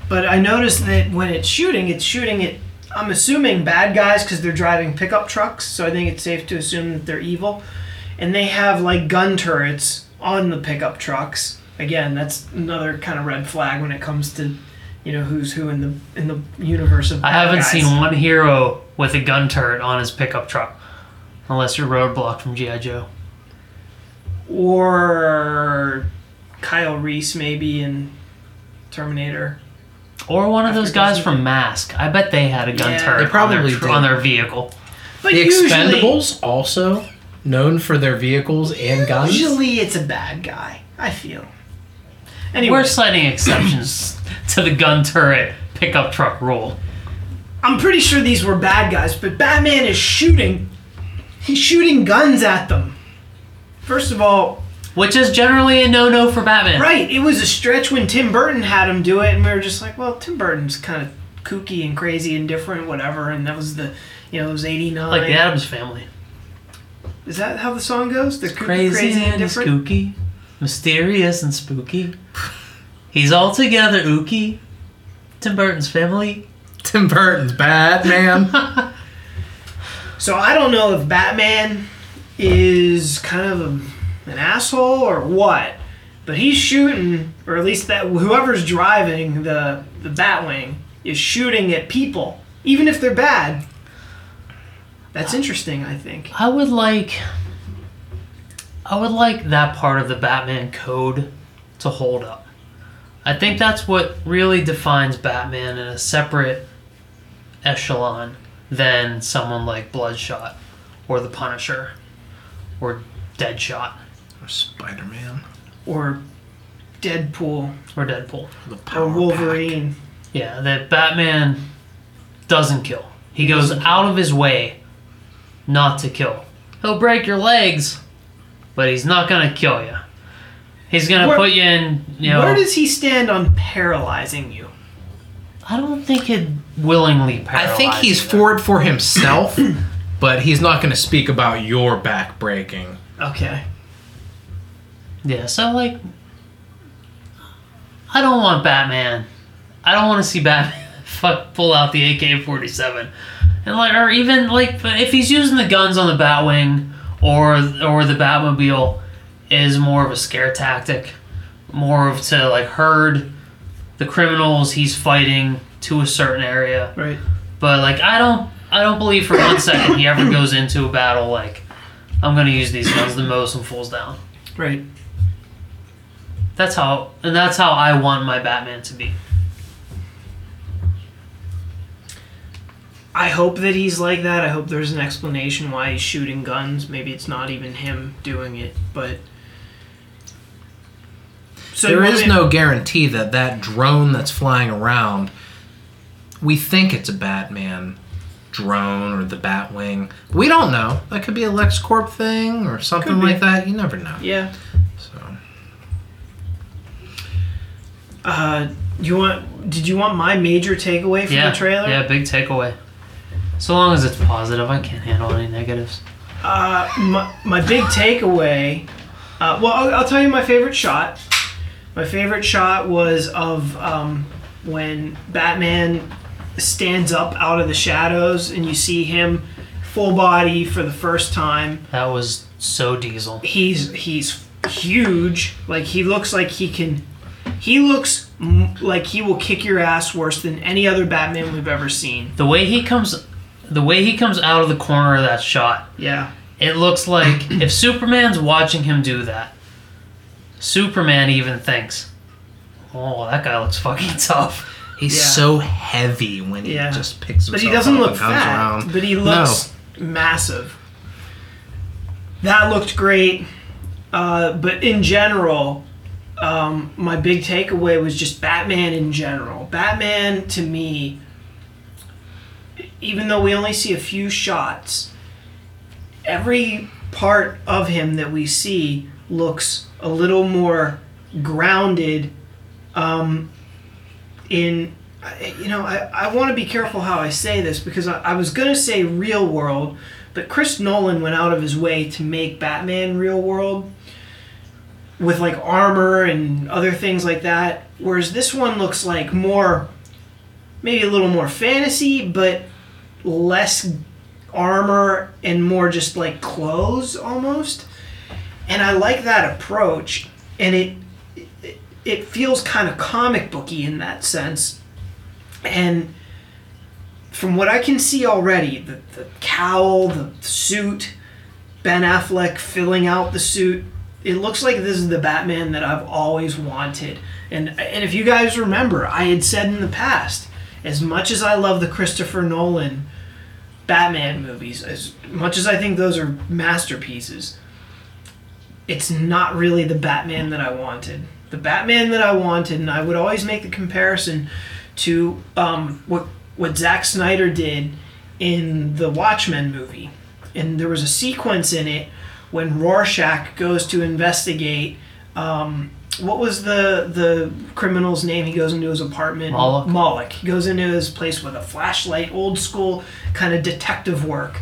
But I noticed that when it's shooting, it's shooting at, I'm assuming, bad guys because they're driving pickup trucks, so I think it's safe to assume that they're evil. And they have, like, gun turrets on the pickup trucks. Again, that's another kind of red flag when it comes to, you know, who's who in the in the universe of bad guys. I haven't seen one hero with a gun turret on his pickup truck. Unless you're Roadblock from G I. Joe. Or Kyle Reese, maybe, in Terminator. Or one of those guys from Mask. I bet they had a gun yeah, turret probably on, their tr- on their vehicle. But the usually, Expendables, also known for their vehicles and guns. Usually it's a bad guy, I feel. Anyway. We're citing exceptions to the gun turret pickup truck rule. I'm pretty sure these were bad guys, but Batman is shooting. He's shooting guns at them. First of all... Which is generally a no-no for Batman. Right. It was a stretch when Tim Burton had him do it, and we were just like, well, Tim Burton's kind of kooky and crazy and different, whatever, and that was the, you know, it was eighty-nine. Like the Addams Family. Is that how the song goes? The kooky, crazy, crazy and, and different? Kooky, mysterious and spooky. He's altogether ooky. Tim Burton's family... Tim Burton's Batman. So I don't know if Batman is kind of a, an asshole or what, but he's shooting, or at least that whoever's driving the the Batwing is shooting at people, even if they're bad. That's interesting, I think. I would like, I would like that part of the Batman code to hold up. I think that's what really defines Batman in a separate echelon than someone like Bloodshot or The Punisher or Deadshot or Spider-Man or Deadpool or Deadpool or Wolverine. Pack. Yeah, that Batman doesn't kill. He goes out of his way not to kill. He'll break your legs, but he's not going to kill you. He's going to put you in, you know... Where does he stand on paralyzing you? I don't think he'd willingly paralyze you. I think he's either. for it for himself, but he's not going to speak about your back breaking. Okay. Yeah, so, like... I don't want Batman. I don't want to see Batman fuck pull out the A K forty-seven. And like, or even, like, if he's using the guns on the Batwing or or the Batmobile... is more of a scare tactic, more of to like herd the criminals he's fighting to a certain area. Right. But like I don't I don't believe for one second he ever goes into a battle like I'm gonna use these guns to mow some fools down. Right. That's how and that's how I want my Batman to be. I hope that he's like that. I hope there's an explanation why he's shooting guns. Maybe it's not even him doing it, but So there is no guarantee that that drone that's flying around, we think it's a Batman drone or the Batwing. We don't know. That could be a LexCorp thing or something like that. You never know. Yeah. So. Uh, You want? Did you want my major takeaway from yeah, the trailer? Yeah, big takeaway. So long as it's positive, I can't handle any negatives. Uh, my, my big takeaway... Uh, well, I'll, I'll tell you my favorite shot. My favorite shot was of um, when Batman stands up out of the shadows and you see him full body for the first time. That was so Diesel. He's he's huge. Like, he looks like he can... He looks like he will kick your ass worse than any other Batman we've ever seen. The way he comes... The way he comes out of the corner of that shot, yeah, it looks like if Superman's watching him do that, Superman even thinks, "Oh, that guy looks fucking tough." He's yeah. so heavy when he yeah. just picks himself up. But he doesn't look fat. Around. But he looks no. massive. That looked great. Uh, but in general, um, my big takeaway was just Batman in general. Batman to me. Even though we only see a few shots, every part of him that we see looks a little more grounded um, in, you know, I, I want to be careful how I say this because I, I was going to say real world, but Chris Nolan went out of his way to make Batman real world with like armor and other things like that, whereas this one looks like more... Maybe a little more fantasy, but less armor and more just like clothes almost. And I like that approach, and it it, it feels kind of comic booky in that sense. And from what I can see already, the, the cowl, the suit, Ben Affleck filling out the suit, it looks like this is the Batman that I've always wanted. And and if you guys remember, I had said in the past, as much as I love the Christopher Nolan Batman movies, as much as I think those are masterpieces, it's not really the Batman that I wanted. The Batman that I wanted, and I would always make the comparison to um, what what Zack Snyder did in the Watchmen movie. And there was a sequence in it when Rorschach goes to investigate... Um, What was the the criminal's name? He goes into his apartment. Moloch. Moloch. He goes into his place with a flashlight, old school kind of detective work.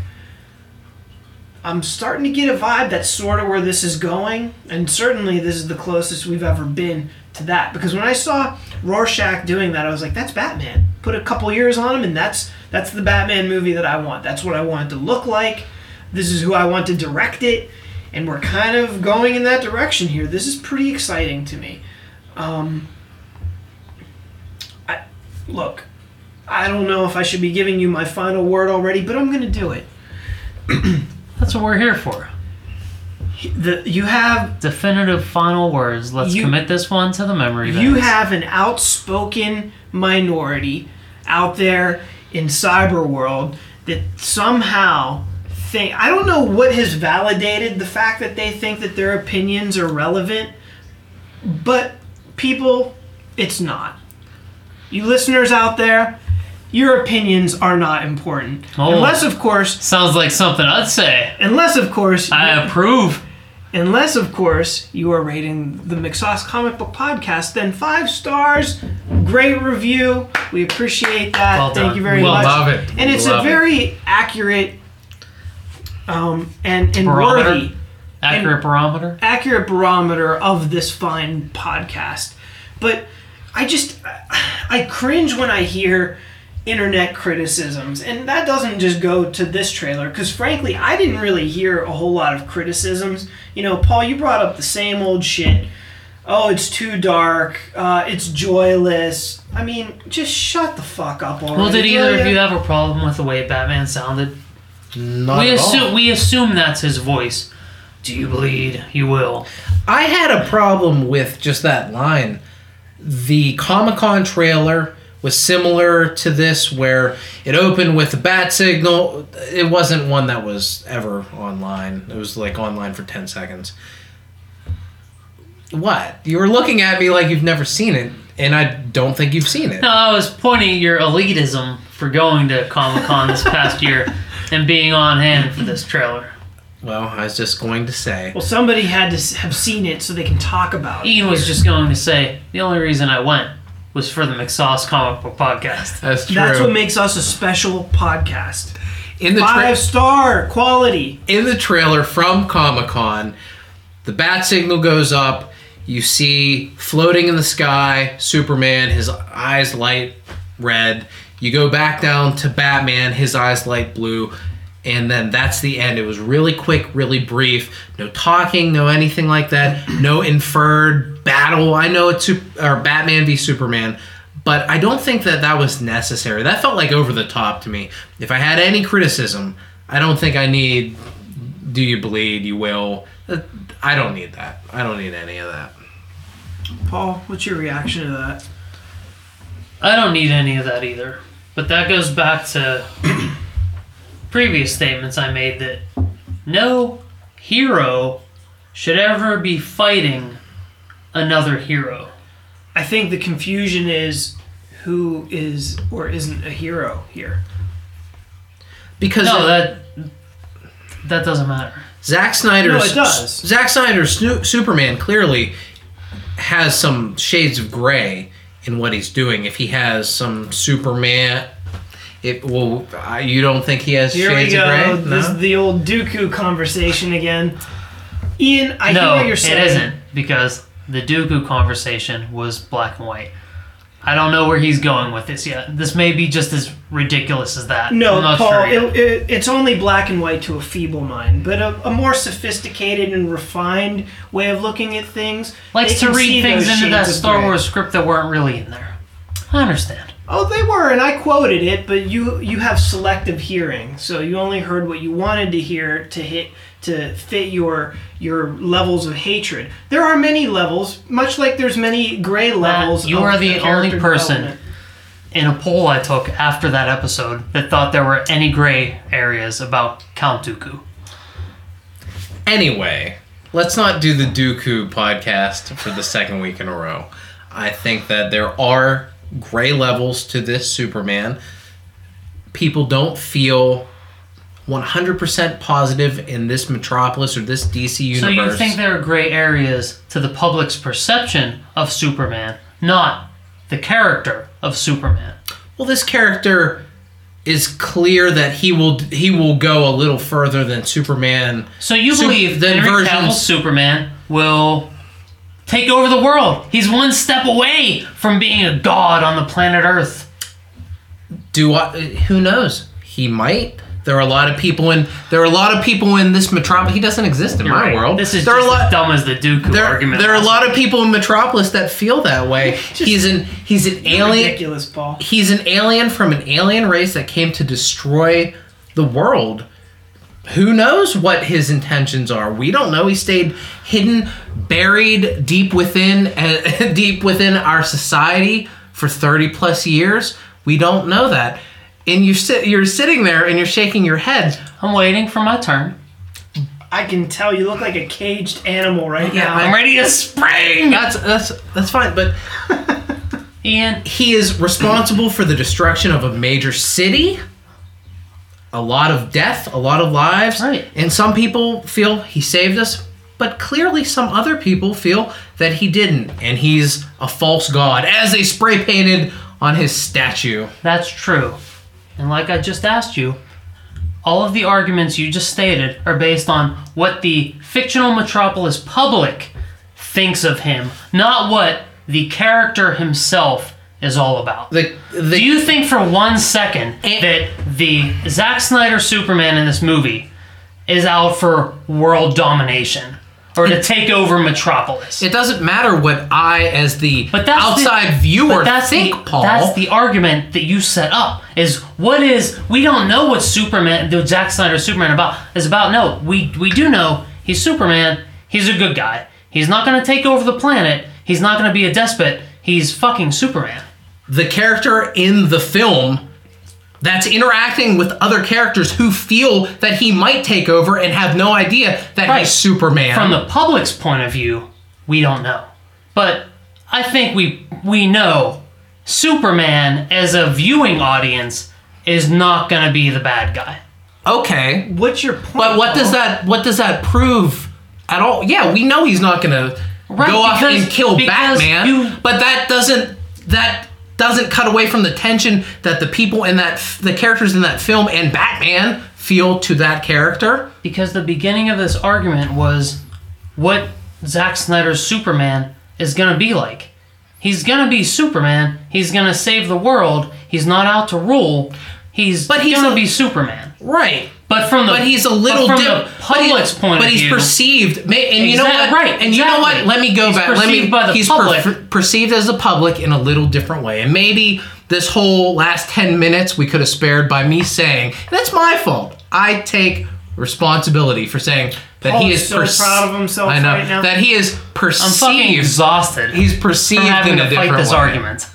I'm starting to get a vibe that's sort of where this is going, and certainly this is the closest we've ever been to that. Because when I saw Rorschach doing that, I was like, that's Batman. Put a couple years on him, and that's that's the Batman movie that I want. That's what I want it to look like. This is who I want to direct it. And we're kind of going in that direction here. This is pretty exciting to me. Um, I, look, I don't know if I should be giving you my final word already, but I'm going to do it. That's what we're here for. The, you have... Definitive final words. Let's you, commit this one to the memory banks. You have an outspoken minority out there in cyber world that somehow... I don't know what has validated the fact that they think that their opinions are relevant, but people, it's not. You listeners out there, your opinions are not important. Oh, unless, of course... Sounds like something I'd say. Unless, of course... I you, approve. Unless, of course, you are rating the McSauce Comic Book Podcast, then five stars, great review. We appreciate that. Well Thank you very we'll much. Love it. And it's love a very it. accurate... Um, and, and barometer. worthy accurate and barometer accurate barometer of this fine podcast. But I just I cringe when I hear internet criticisms, and that doesn't just go to this trailer, because frankly I didn't really hear a whole lot of criticisms. You know, Paul, you brought up the same old shit. Oh, it's too dark. Uh, it's joyless. I mean, just shut the fuck up already. Well, did either of you have a problem with the way Batman sounded? Not we assume we assume that's his voice. Do you bleed? You will. I had a problem with just that line. The Comic-Con trailer was similar to this, where it opened with a bat signal. It wasn't one that was ever online. It was like online for ten seconds. What? You were looking at me like you've never seen it, and I don't think you've seen it. No, I was pointing at your elitism for going to Comic-Con this past year. And being on hand for this trailer. Well, I was just going to say... Well, somebody had to have seen it so they can talk about it. Ian was just going to say, the only reason I went was for the McSauce Comic Book Podcast. That's true. That's what makes us a special podcast. In the tra- Five-star quality. In the trailer from Comic-Con, the bat signal goes up. You see floating in the sky Superman, his eyes light red. You go back down to Batman, his eyes light blue. And then that's the end. It was really quick, really brief. No talking, no anything like that. No inferred battle. I know it's or Batman v Superman, but I don't think that that was necessary. That felt like over the top to me. If I had any criticism, I don't think I need Do You Bleed, You Will. I don't need that. I don't need any of that. Paul, what's your reaction to that? I don't need any of that either. But that goes back to previous statements I made that no hero should ever be fighting another hero. I think the confusion is who is or isn't a hero here. Because no, that that doesn't matter. Zack Snyder's no, it does. Zack Snyder's Superman clearly has some shades of gray in what he's doing. If he has some Superman. It, well, uh, you don't think he has Here shades of gray? Here we go. No? This is the old Dooku conversation again. Ian, I no, hear what you're saying. No, it isn't, because the Dooku conversation was black and white. I don't know where he's going with this yet. This may be just as ridiculous as that. No, Paul, sure it, it, it's only black and white to a feeble mind, but a, a more sophisticated and refined way of looking at things likes to read things into that Star Wars script that weren't really in there. I understand. Oh, they were, and I quoted it, but you you have selective hearing, so you only heard what you wanted to hear to hit to fit your your levels of hatred. There are many levels, much like there's many gray levels. Uh, you of are the only person in a poll I took after that episode that thought there were any gray areas about Count Dooku. Anyway, let's not do the Dooku podcast for the second week in a row. I think that there are gray levels to this Superman. People don't feel one hundred percent positive in this Metropolis or this D C universe. So you think there are gray areas to the public's perception of Superman, not the character of Superman. Well, this character is clear that he will he will go a little further than Superman. So you believe that Henry Cavill's Superman will take over the world. He's one step away from being a god on the planet Earth. Do I, who knows? He might. There are a lot of people in. There are a lot of people in this Metropolis. He doesn't exist in You're my right. world. This is there just are a lot, as dumb as the Dooku there, argument. There are a lot of people in Metropolis that feel that way. he's an he's an alien. Ridiculous, Paul. He's an alien from an alien race that came to destroy the world. Who knows what his intentions are? We don't know. He stayed hidden, buried deep within uh, deep within our society for thirty plus years. We don't know that. And you sit, you're sitting there and you're shaking your head. I'm waiting for my turn. I can tell you look like a caged animal right yeah, now. I'm ready to spring. That's that's that's fine, but Ian, he is responsible for the destruction of a major city. A lot of death, a lot of lives. Right. And some people feel he saved us, but clearly some other people feel that he didn't. And he's a false god, as they spray painted on his statue. That's true. And like I just asked you, all of the arguments you just stated are based on what the fictional Metropolis public thinks of him, not what the character himself is all about. The, the, Do you think for one second that the Zack Snyder Superman in this movie is out for world domination or to take over Metropolis? It doesn't matter what I, as the outside the, viewer, that's think, the, Paul. That's the argument that you set up. Is what is we don't know what Superman, the Zack Snyder Superman, about is about. No, we we do know he's Superman. He's a good guy. He's not going to take over the planet. He's not going to be a despot. He's fucking Superman. The character in the film that's interacting with other characters who feel that he might take over and have no idea that right. he's Superman. From the public's point of view, we don't know. But I think we we know Superman as a viewing audience is not going to be the bad guy. Okay. What's your point? But what does that what does that prove at all? Yeah, we know he's not going to Right, go off and kill Batman, you, but that doesn't that doesn't cut away from the tension that the people in that, the characters in that film and Batman feel to that character. Because the beginning of this argument was what Zack Snyder's Superman is going to be like. He's going to be Superman. He's going to save the world. He's not out to rule. He's, he's going to be Superman. Right. But from the but he's a little but from dim, the public's but he, point but of view, but he's perceived. And exactly, you know what? Right. And exactly. you know what? Let me go he's back. Let me. By the he's public. Per, perceived as the public in a little different way, and maybe this whole last ten minutes we could have spared by me saying that's my fault. I take responsibility for saying that Paul he is, is so perce- proud of himself. I know right now. That he is perceived. I'm fucking exhausted. He's perceived from having in to a different fight this way. Argument.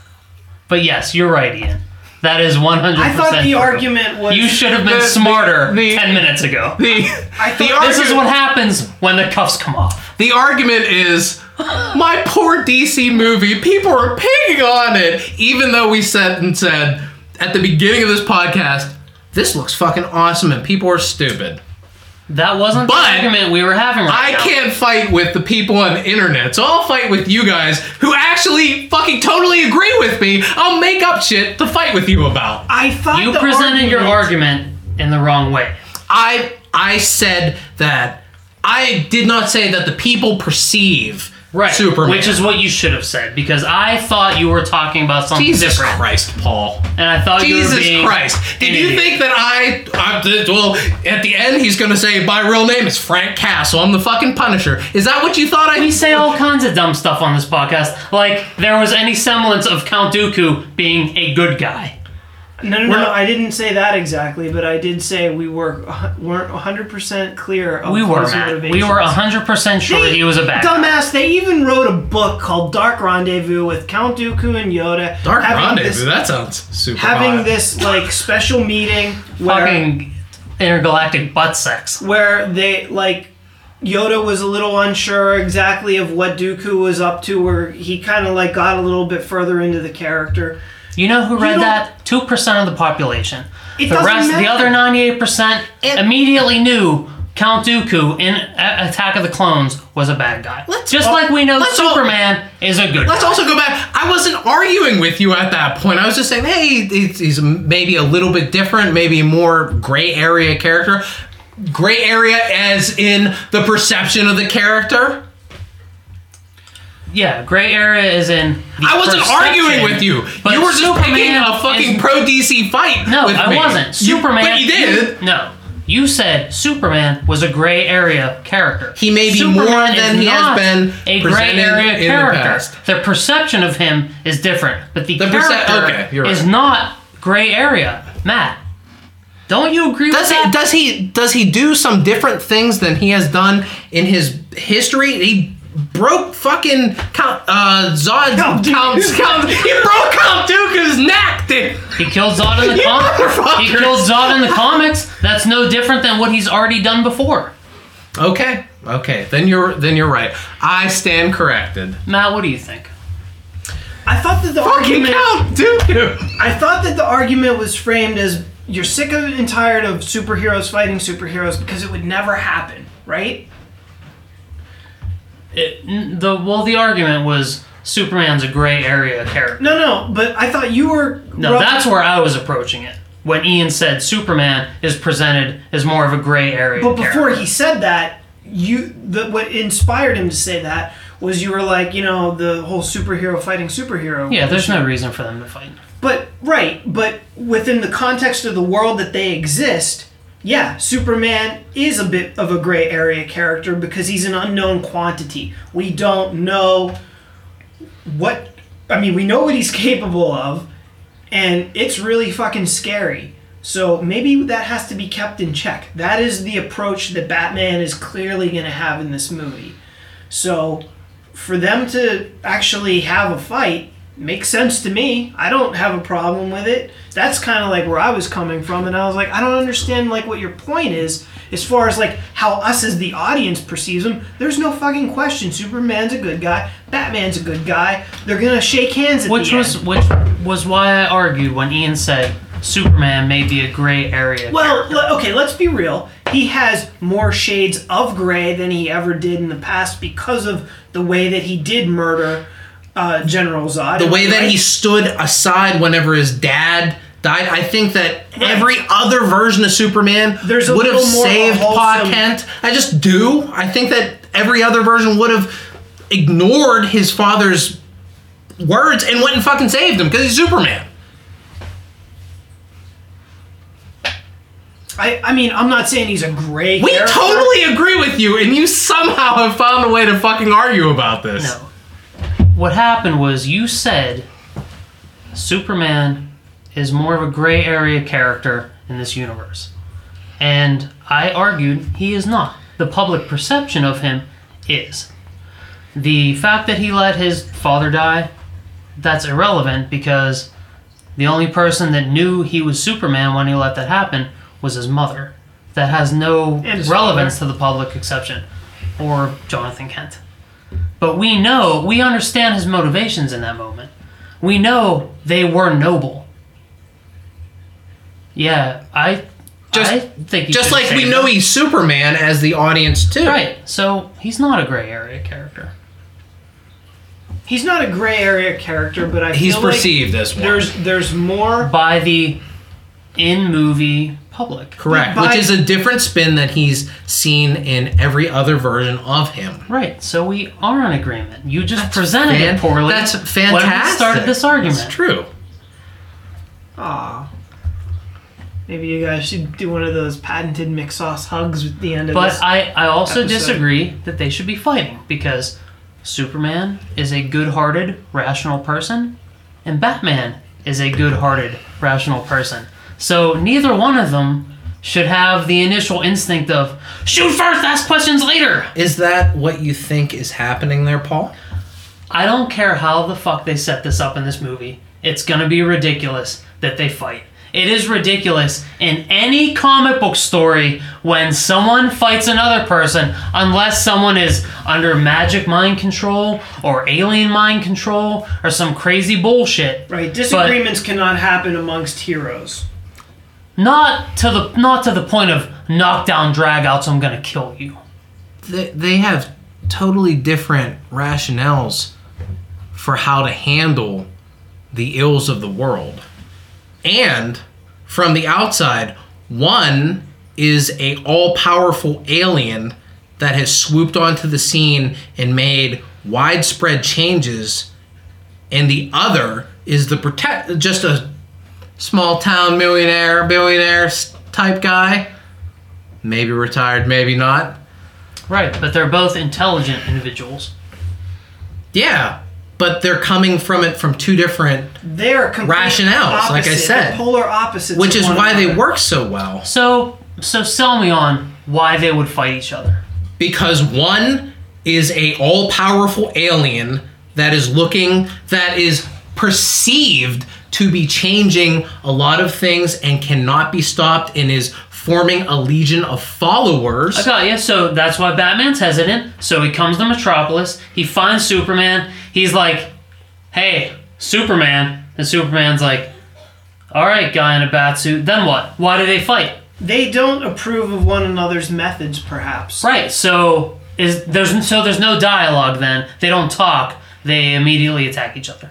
But yes, you're right, Ian. That is one hundred percent. I thought the true. Argument was you should have been the, smarter the, ten minutes ago. The, I the this argu- is what happens when the cuffs come off. The argument is my poor D C movie. People are picking on it, even though we said and said at the beginning of this podcast, this looks fucking awesome, and people are stupid. That wasn't but the argument we were having right I now. I can't fight with the people on the internet, so I'll fight with you guys who actually fucking totally agree with me. I'll make up shit to fight with you about. I thought you presented argument, your argument in the wrong way. I I said that I did not say that the people perceive right, Superman. Which is what you should have said, because I thought you were talking about something Jesus different. Jesus Christ, Paul. And I thought Jesus you were being Christ. Did you idiot. Think that I, I... Well, at the end, he's going to say, my real name is Frank Castle. I'm the fucking Punisher. Is that what you thought I... We say all kinds of dumb stuff on this podcast. Like, there was any semblance of Count Dooku being a good guy. No, no, we're no. Not, I didn't say that exactly, but I did say we were, weren't one hundred percent clear of we were, his motivations. We were one hundred percent sure they, he was a bad dumbass, guy. They even wrote a book called Dark Rendezvous with Count Dooku and Yoda. Dark Rendezvous? This, that sounds super Having hot. This, like, special meeting where... Fucking intergalactic butt sex. Where they, like... Yoda was a little unsure exactly of what Dooku was up to, where he kind of, like, got a little bit further into the character... You know who read that? Two percent of the population. It the rest, matter. The other ninety-eight percent, immediately knew Count Dooku in Attack of the Clones was a bad guy. Let's Just all, like we know that Superman all, is a good. Let's guy. also go back. I wasn't arguing with you at that point. I was just saying, hey, he's maybe a little bit different, maybe more gray area character. Gray area as in the perception of the character. Yeah, gray area is in. I wasn't arguing with you. But you were just Superman picking a fucking is, pro D C fight. No, with I me. wasn't. Superman. You, but you did. You, no, you said Superman was a gray area character. He may be Superman more than he has been a gray area in character. The, past. the perception of him is different, but the, the character perce- okay, right. is not gray area. Matt, don't you agree does with he, that? Does he does he do some different things than he has done in his history? He. Broke fucking Count, uh, Zod. Count, Count, Count, he broke Count Dooku's neck, dude. He killed Zod in the comics. He killed Zod in the comics. That's no different than what he's already done before. Okay, okay. Then you're then you're right. I stand corrected. Matt, what do you think? I thought that the fucking argument, Count Dooku. I thought that the argument was framed as you're sick of and tired of superheroes fighting superheroes because it would never happen, right? It, the well, the argument was Superman's a gray area character. No, no, but I thought you were... No, rubbing. That's where I was approaching it. When Ian said Superman is presented as more of a gray area But before character. He said that, you the, what inspired him to say that was you were like, you know, the whole superhero fighting superhero. Yeah, there's no reason for them to fight. But, right, but within the context of the world that they exist... Yeah, Superman is a bit of a gray area character because he's an unknown quantity. We don't know what... I mean, we know what he's capable of, and it's really fucking scary. So maybe that has to be kept in check. That is the approach that Batman is clearly going to have in this movie. So for them to actually have a fight makes sense to me. I don't have a problem with it. That's kind of like where I was coming from, and I was like, I don't understand like what your point is as far as like how us as the audience perceives him. There's no fucking question. Superman's a good guy. Batman's a good guy. They're gonna shake hands at which the was, end. Which was why I argued when Ian said Superman may be a gray area. Well, character. Okay, let's be real. He has more shades of gray than he ever did in the past because of the way that he did murder uh, General Zod. The way that he stood aside whenever his dad died, I think that right. every other version of Superman would have saved Pa Kent. I just do. I think that every other version would have ignored his father's words and went and fucking saved him because he's Superman. I, I mean, I'm not saying he's a great character. We totally agree with you, and you somehow have found a way to fucking argue about this. No. What happened was you said Superman is more of a gray area character in this universe. And I argued he is not. The public perception of him is. The fact that he let his father die, that's irrelevant because the only person that knew he was Superman when he let that happen was his mother. That has no relevance to the public exception or Jonathan Kent. But we know, we understand his motivations in that moment. We know they were noble. Yeah, I just I think he just like we know he's Superman as the audience too. Right. So he's not a gray area character. He's not a gray area character, but I he's feel perceived like as one. There's there's more by the in movie public. Correct. By, which is a different spin that he's seen in every other version of him. Right. So we are in agreement. You just that's presented fan, it poorly. That's fantastic. When we started this argument. That's true. Aw. Maybe you guys should do one of those patented McSauce hugs at the end of but this But I, I also episode. disagree that they should be fighting because Superman is a good-hearted, rational person and Batman is a good-hearted, rational person. So neither one of them should have the initial instinct of, shoot first, ask questions later. Is that what you think is happening there, Paul? I don't care how the fuck they set this up in this movie. It's going to be ridiculous that they fight. It is ridiculous in any comic book story when someone fights another person, unless someone is under magic mind control or alien mind control or some crazy bullshit. Right, disagreements but, cannot happen amongst heroes. Not to the not to the point of knockdown dragouts. I'm gonna kill you. They they have totally different rationales for how to handle the ills of the world, and from the outside, one is a all-powerful alien that has swooped onto the scene and made widespread changes, and the other is the protect just a. small town millionaire, billionaire type guy. Maybe retired, maybe not. Right, but they're both intelligent individuals. Yeah, but they're coming from it from two different they're rationales, opposite, like I said. Polar opposites. Which is why another. they work so well. So, so sell me on why they would fight each other. Because one is a all-powerful alien that is looking, that is perceived to be changing a lot of things and cannot be stopped and is forming a legion of followers. I got you. So that's why Batman's hesitant. So he comes to Metropolis. He finds Superman. He's like, hey, Superman. And Superman's like, all right, guy in a bat suit. Then what? Why do they fight? They don't approve of one another's methods, perhaps. Right. So is there's so there's no dialogue then. They don't talk. They immediately attack each other.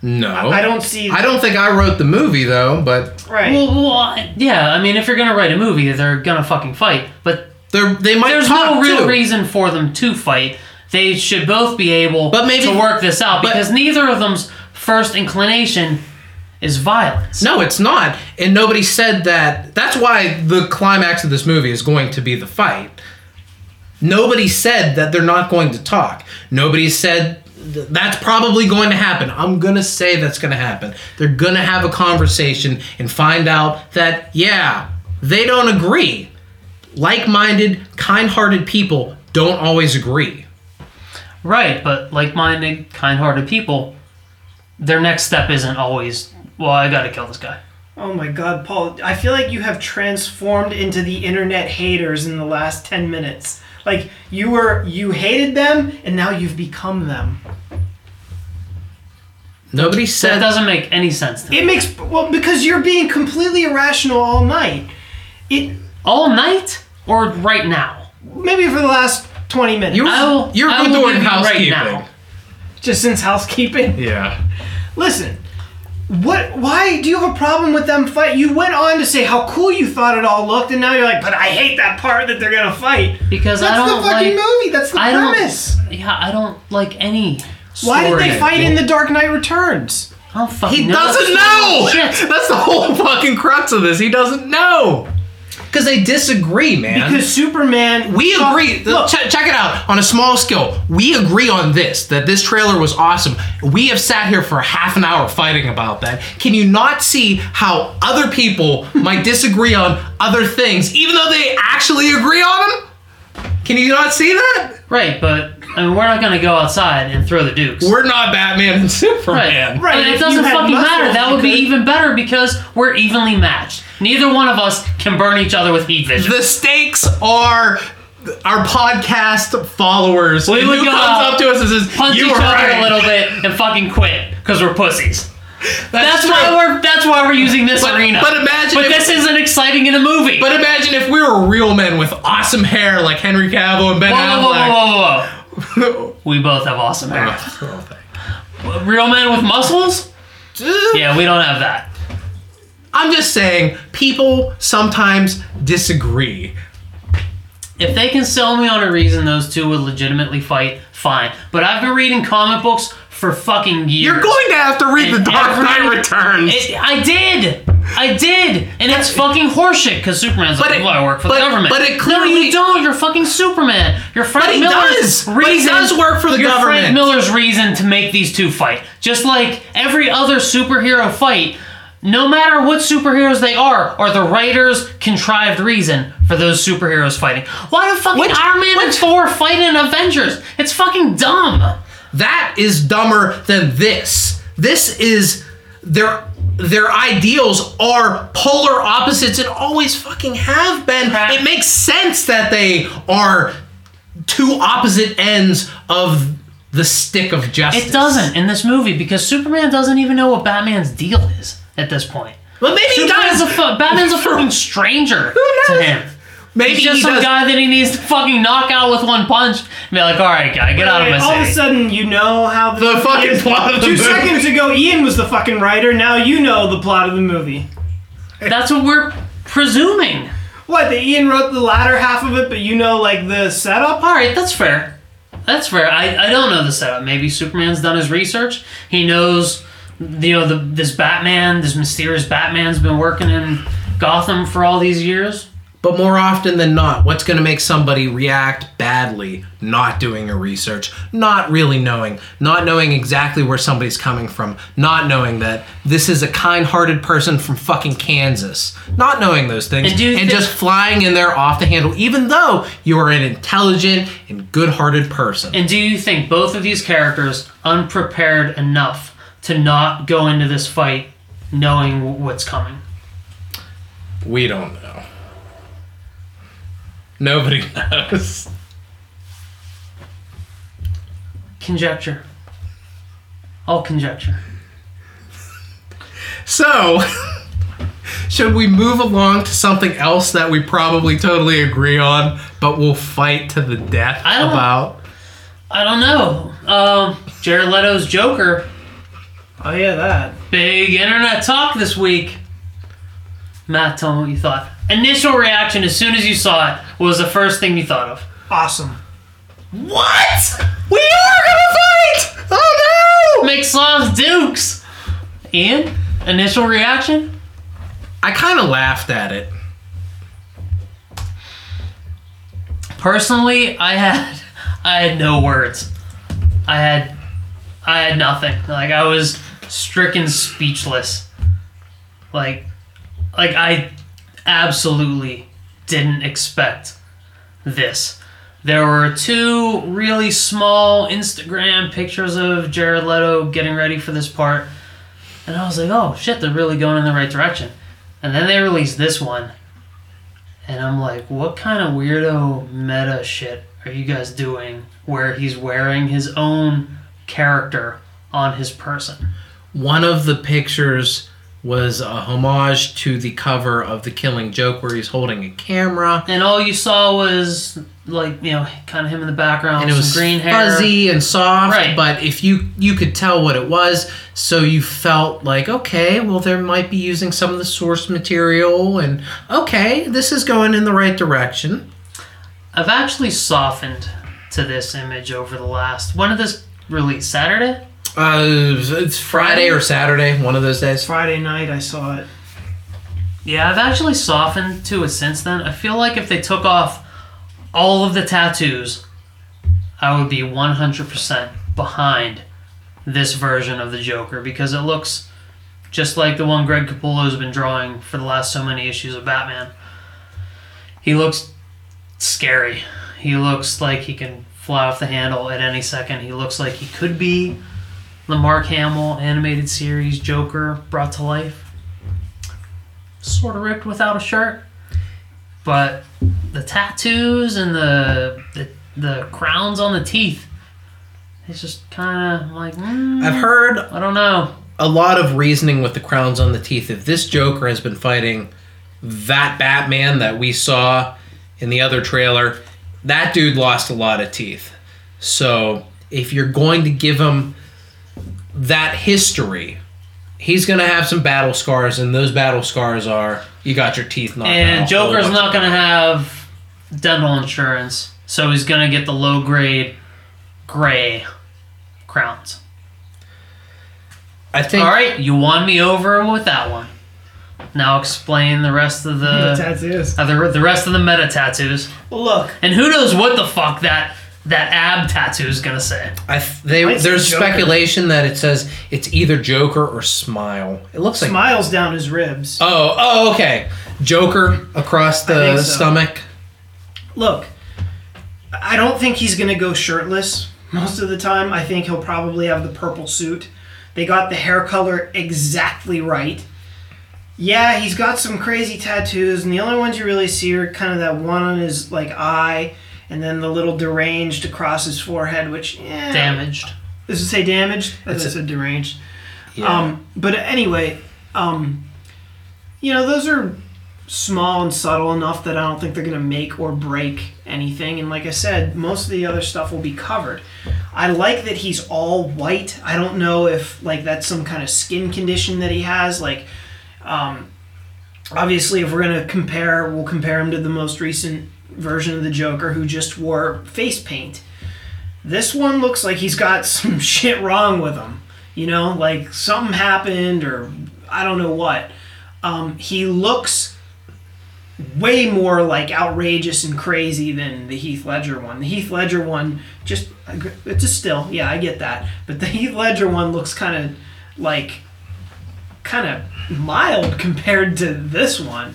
No. I don't see... I don't think I wrote the movie, though, but... Right. Well, well yeah, I mean, if you're going to write a movie, they're going to fucking fight, but... They're, they might There's no real too. reason for them to fight. They should both be able but maybe, to work this out, but, because neither of them's first inclination is violence. No, it's not, and nobody said that... That's why the climax of this movie is going to be the fight. Nobody said that they're not going to talk. Nobody said... That's probably going to happen. I'm going to say that's going to happen. They're going to have a conversation and find out that, yeah, they don't agree. Like-minded, kind-hearted people don't always agree. Right, but like-minded, kind-hearted people, their next step isn't always, well, I got to kill this guy. Oh my God, Paul. I feel like you have transformed into the internet haters in the last ten minutes. Like, you were, you hated them, and now you've become them. Nobody said... That doesn't make any sense to me. It makes... Well, because you're being completely irrational all night. It... All night? Or right now? Maybe for the last twenty minutes. You're, I will, you're I will give you right now. just since housekeeping. Yeah. Listen, what? Why do you have a problem with them fight? You went on to say how cool you thought it all looked, and now you're like, but I hate that part that they're gonna fight. Because that's I don't the fucking like, movie. That's the I premise. Don't, yeah, I don't like any. Story why did they fight in The Dark Knight Returns? I don't fucking he know. He doesn't know. Shit. That's the whole fucking crux of this. He doesn't know. Because they disagree, man. Because Superman... We saw, agree. Look, Ch- check it out. On a small scale, we agree on this, that this trailer was awesome. We have sat here for half an hour fighting about that. Can you not see how other people might disagree on other things, even though they actually agree on them? Can you not see that? Right, but... I mean, we're not going to go outside and throw the dukes. We're not Batman and Superman. Right, right. And it doesn't fucking matter. That would be even better because we're evenly matched. Neither one of us can burn each other with heat vision. The stakes are our podcast followers. We would go out, up to us and says, punch each other a little bit and fucking quit because we're pussies. That's, that's why we're that's why we're using this but, arena. But imagine But if, this isn't exciting in a movie. But imagine if we were real men with awesome hair like Henry Cavill and Ben whoa, Affleck. Whoa, whoa, whoa, whoa. We both have awesome hair. Oh, real men with muscles? Yeah, we don't have that. I'm just saying, people sometimes disagree. If they can sell me on a reason those two would legitimately fight, fine. But I've been reading comic books for fucking years. You're going to have to read and The Dark Knight Returns. It, I did. I did. And it's fucking horseshit because Superman's like, well, I work for but, the government. But it clearly... No, you don't. You're fucking Superman. Your Frank Miller's does. reason... But he does work for the your government. Frank Miller's reason to make these two fight. Just like every other superhero fight, no matter what superheroes they are, are the writer's contrived reason for those superheroes fighting. Why do fucking which, Iron Man which, and Thor fight in Avengers? It's fucking dumb. That is dumber than this. This is... They're... Their ideals are polar opposites and always fucking have been. Crap. It makes sense that they are two opposite ends of the stick of justice. It doesn't in this movie because Superman doesn't even know what Batman's deal is at this point. Well, maybe Superman's he does. A fu- Batman's a fucking stranger to him. Maybe he's just he some does. guy that he needs to fucking knock out with one punch and be like, all right, guy, get right, out of my all city. All of a sudden, you know how the, the fucking is. plot of the Two movie. Two seconds ago, Ian was the fucking writer. Now you know the plot of the movie. That's what we're presuming. What, that Ian wrote the latter half of it, but you know, like, the setup? All right, that's fair. That's fair. I, I don't know the setup. Maybe Superman's done his research. He knows, you know, the, this Batman, this mysterious Batman's been working in Gotham for all these years. But more often than not, what's going to make somebody react badly? Not doing your research, not really knowing, not knowing exactly where somebody's coming from, not knowing that this is a kind-hearted person from fucking Kansas, not knowing those things, and, and th- just flying in there off the handle, even though you are an intelligent and good-hearted person. And do you think both of these characters unprepared enough to not go into this fight knowing what's coming? We don't know. Nobody knows. Conjecture. All conjecture. So, should we move along to something else that we probably totally agree on, but we'll fight to the death I about? I don't know. Um, Jared Leto's Joker. Oh, yeah, that. Big internet talk this week. Matt, tell me what you thought. Initial reaction as soon as you saw it, what was the first thing you thought of? Awesome. What? We are gonna fight! Oh no! McSauce Dukes! Ian, initial reaction? I kind of laughed at it. Personally, I had I had no words. I had I had nothing. Like I was stricken speechless. Like like I absolutely didn't expect this. There were two really small Instagram pictures of Jared Leto getting ready for this part, and I was like, oh shit, they're really going in the right direction. And then they released this one, and I'm like, what kind of weirdo meta shit are you guys doing where he's wearing his own character on his person? One of the pictures was a homage to the cover of The Killing Joke, where he's holding a camera. And all you saw was, like, you know, kind of him in the background, and it was green hair, fuzzy and soft. Right. But if you you could tell what it was, so you felt like, okay, well, they might be using some of the source material, and okay, this is going in the right direction. I've actually softened to this image over the last. When did this release? Saturday? Uh, it's Friday or Saturday, one of those days. Friday night, I saw it. Yeah, I've actually softened to it since then. I feel like if they took off all of the tattoos, I would be one hundred percent behind this version of the Joker, because it looks just like the one Greg Capullo's been drawing for the last so many issues of Batman. He looks scary. He looks like he can fly off the handle at any second. He looks like he could be the Mark Hamill animated series Joker brought to life. Sort of ripped without a shirt. But the tattoos and the the, the crowns on the teeth, it's just kind of like, mm, I've heard I don't know. a lot of reasoning with the crowns on the teeth. If this Joker has been fighting that Batman that we saw in the other trailer, that dude lost a lot of teeth. So if you're going to give him that history, he's going to have some battle scars, and those battle scars are, you got your teeth knocked out. And Joker's not going to have dental insurance, so he's going to get the low-grade gray crowns. I think. All right, you won me over with that one. Now explain the rest of the... The tattoos. Uh, the, the rest of the meta tattoos. Well, look. And who knows what the fuck that... that ab tattoo is going to say. I th- they, there's Joker. Speculation that it says it's either Joker or Smile. It looks Smile's like... Smile's down his ribs. Oh, oh, okay. Joker across the so. stomach. Look, I don't think he's going to go shirtless most of the time. I think he'll probably have the purple suit. They got the hair color exactly right. Yeah, he's got some crazy tattoos, and the only ones you really see are kind of that one on his, like, eye... And then the little deranged across his forehead, which... Eh, damaged. Does it say damaged? It said deranged. Yeah. Um, but anyway, um, you know, those are small and subtle enough that I don't think they're going to make or break anything. And like I said, most of the other stuff will be covered. I like that he's all white. I don't know if, like, that's some kind of skin condition that he has. Like, um, obviously, if we're going to compare, we'll compare him to the most recent... version of the Joker who just wore face paint. This one looks like he's got some shit wrong with him. You know, like something happened or I don't know what. Um, he looks way more like outrageous and crazy than the Heath Ledger one. The Heath Ledger one just, it's a still, yeah, I get that. But the Heath Ledger one looks kind of like, kind of mild compared to this one.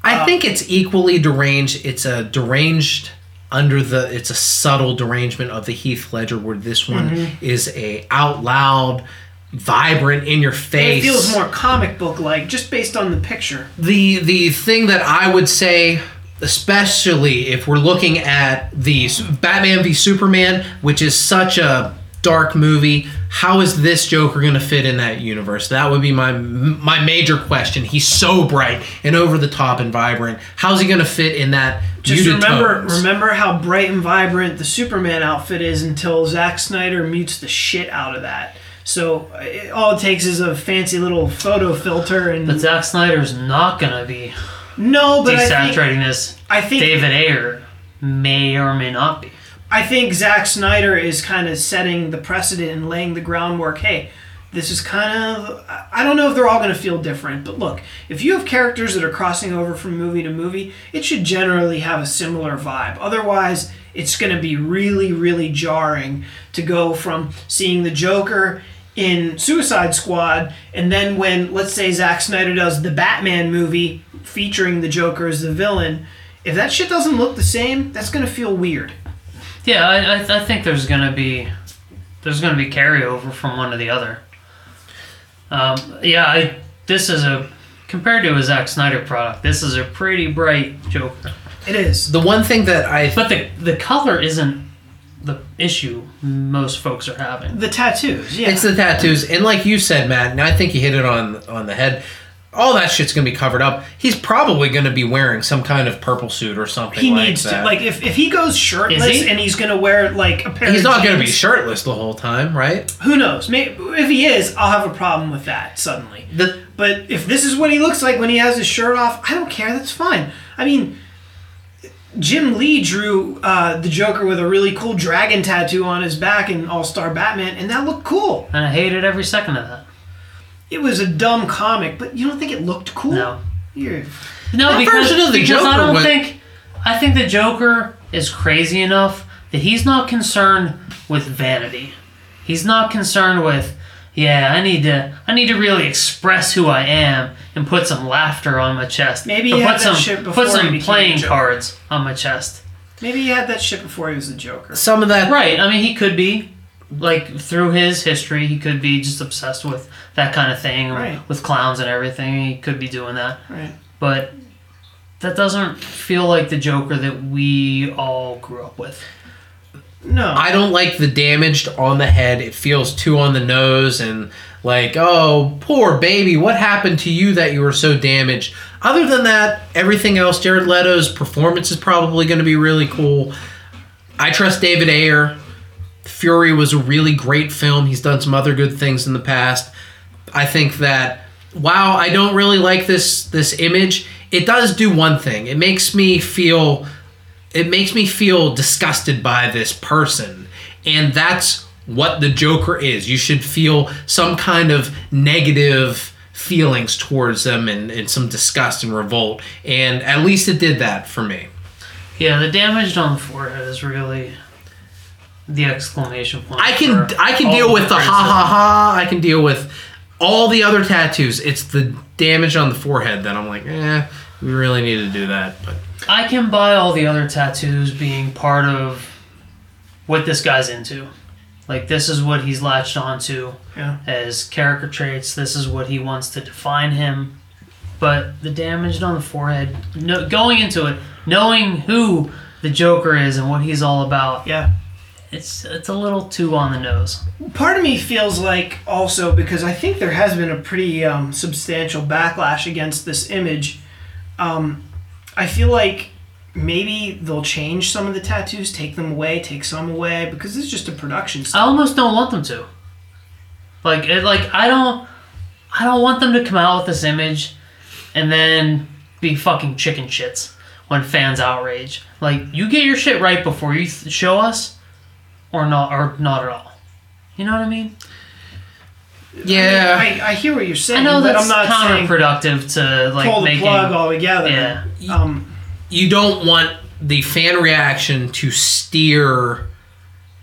I think it's equally deranged. It's a deranged under the... It's a subtle derangement of the Heath Ledger, where this one mm-hmm. is a out loud, vibrant, in your face. It feels more comic book like, just based on the picture. The the thing that I would say, especially if we're looking at the Batman v Superman, which is such a dark movie, how is this Joker going to fit in that universe? That would be my my major question. He's so bright and over the top and vibrant. How's he going to fit in that? Just remember, remember how bright and vibrant the Superman outfit is until Zack Snyder mutes the shit out of that. So it, all it takes is a fancy little photo filter. And but Zack Snyder's not going to be no, but desaturating I think, this. I think David Ayer may or may not be. I think Zack Snyder is kind of setting the precedent and laying the groundwork. Hey, this is kind of... I don't know if they're all going to feel different, but look, if you have characters that are crossing over from movie to movie, it should generally have a similar vibe. Otherwise, it's going to be really, really jarring to go from seeing the Joker in Suicide Squad, and then when, let's say, Zack Snyder does the Batman movie featuring the Joker as the villain, if that shit doesn't look the same, that's going to feel weird. Yeah, I I, th- I think there's gonna be there's gonna be carryover from one to the other. Um, yeah, I, this is a compared to a Zack Snyder product, this is a pretty bright Joker. It is. The one thing that I th- but the the color isn't the issue most folks are having. The tattoos, yeah. It's the tattoos. And like you said, Matt, and I think you hit it on on the head, all that shit's going to be covered up. He's probably going to be wearing some kind of purple suit or something he like that. He needs to. Like, if, if he goes shirtless he? and he's going to wear, like, a pair he's of He's not going to be shirtless the whole time, right? Who knows? Maybe, if he is, I'll have a problem with that suddenly. The, but if this is what he looks like when he has his shirt off, I don't care. That's fine. I mean... Jim Lee drew uh, the Joker with a really cool dragon tattoo on his back in All-Star Batman, and that looked cool. And I hated every second of that. It was a dumb comic, but you don't think it looked cool? No. You're... No, that because, version of the because Joker, I don't but... think... I think the Joker is crazy enough that he's not concerned with vanity. He's not concerned with, yeah, I need to I need to really express who I am and put some laughter on my chest. Maybe he had that some, shit before put some he playing cards on my chest. Maybe he had that shit before he was a Joker. Some of that... Right. I mean, he could be, like, through his history, he could be just obsessed with that kind of thing, right. With clowns and everything. He could be doing that. Right. But that doesn't feel like the Joker that we all grew up with. No. I don't like the damaged on the head. It feels too on the nose and... Like, oh, poor baby, what happened to you that you were so damaged? Other than that, everything else, Jared Leto's performance is probably going to be really cool. I trust David Ayer. Fury was a really great film. He's done some other good things in the past. I think that, wow, I don't really like this this image. It does do one thing. It makes me feel, it makes me feel disgusted by this person. And that's what the Joker is. You should feel some kind of negative feelings towards them and, and some disgust and revolt. And at least it did that for me. Yeah, the damage on the forehead is really the exclamation point. I can I can deal with the ha ha ha. I can deal with all the other tattoos. It's the damage on the forehead that I'm like, eh, we really need to do that. But I can buy all the other tattoos being part of what this guy's into. Like, this is what he's latched onto yeah. as character traits. This is what he wants to define him. But the damage on the forehead, no, going into it, knowing who the Joker is and what he's all about, yeah, it's it's a little too on the nose. Part of me feels like also, because I think there has been a pretty um, substantial backlash against this image, um, I feel like... Maybe they'll change some of the tattoos, take them away, take some away, because it's just a production style. I almost don't want them to. Like, it, like I don't, I don't want them to come out with this image, and then be fucking chicken shits when fans outrage. Like, you get your shit right before you th- show us, or not, or not at all. You know what I mean? Yeah, I, mean, I, I hear what you're saying. I know that's but I'm not counterproductive to like pull the making, plug altogether. Yeah. Um, You don't want the fan reaction to steer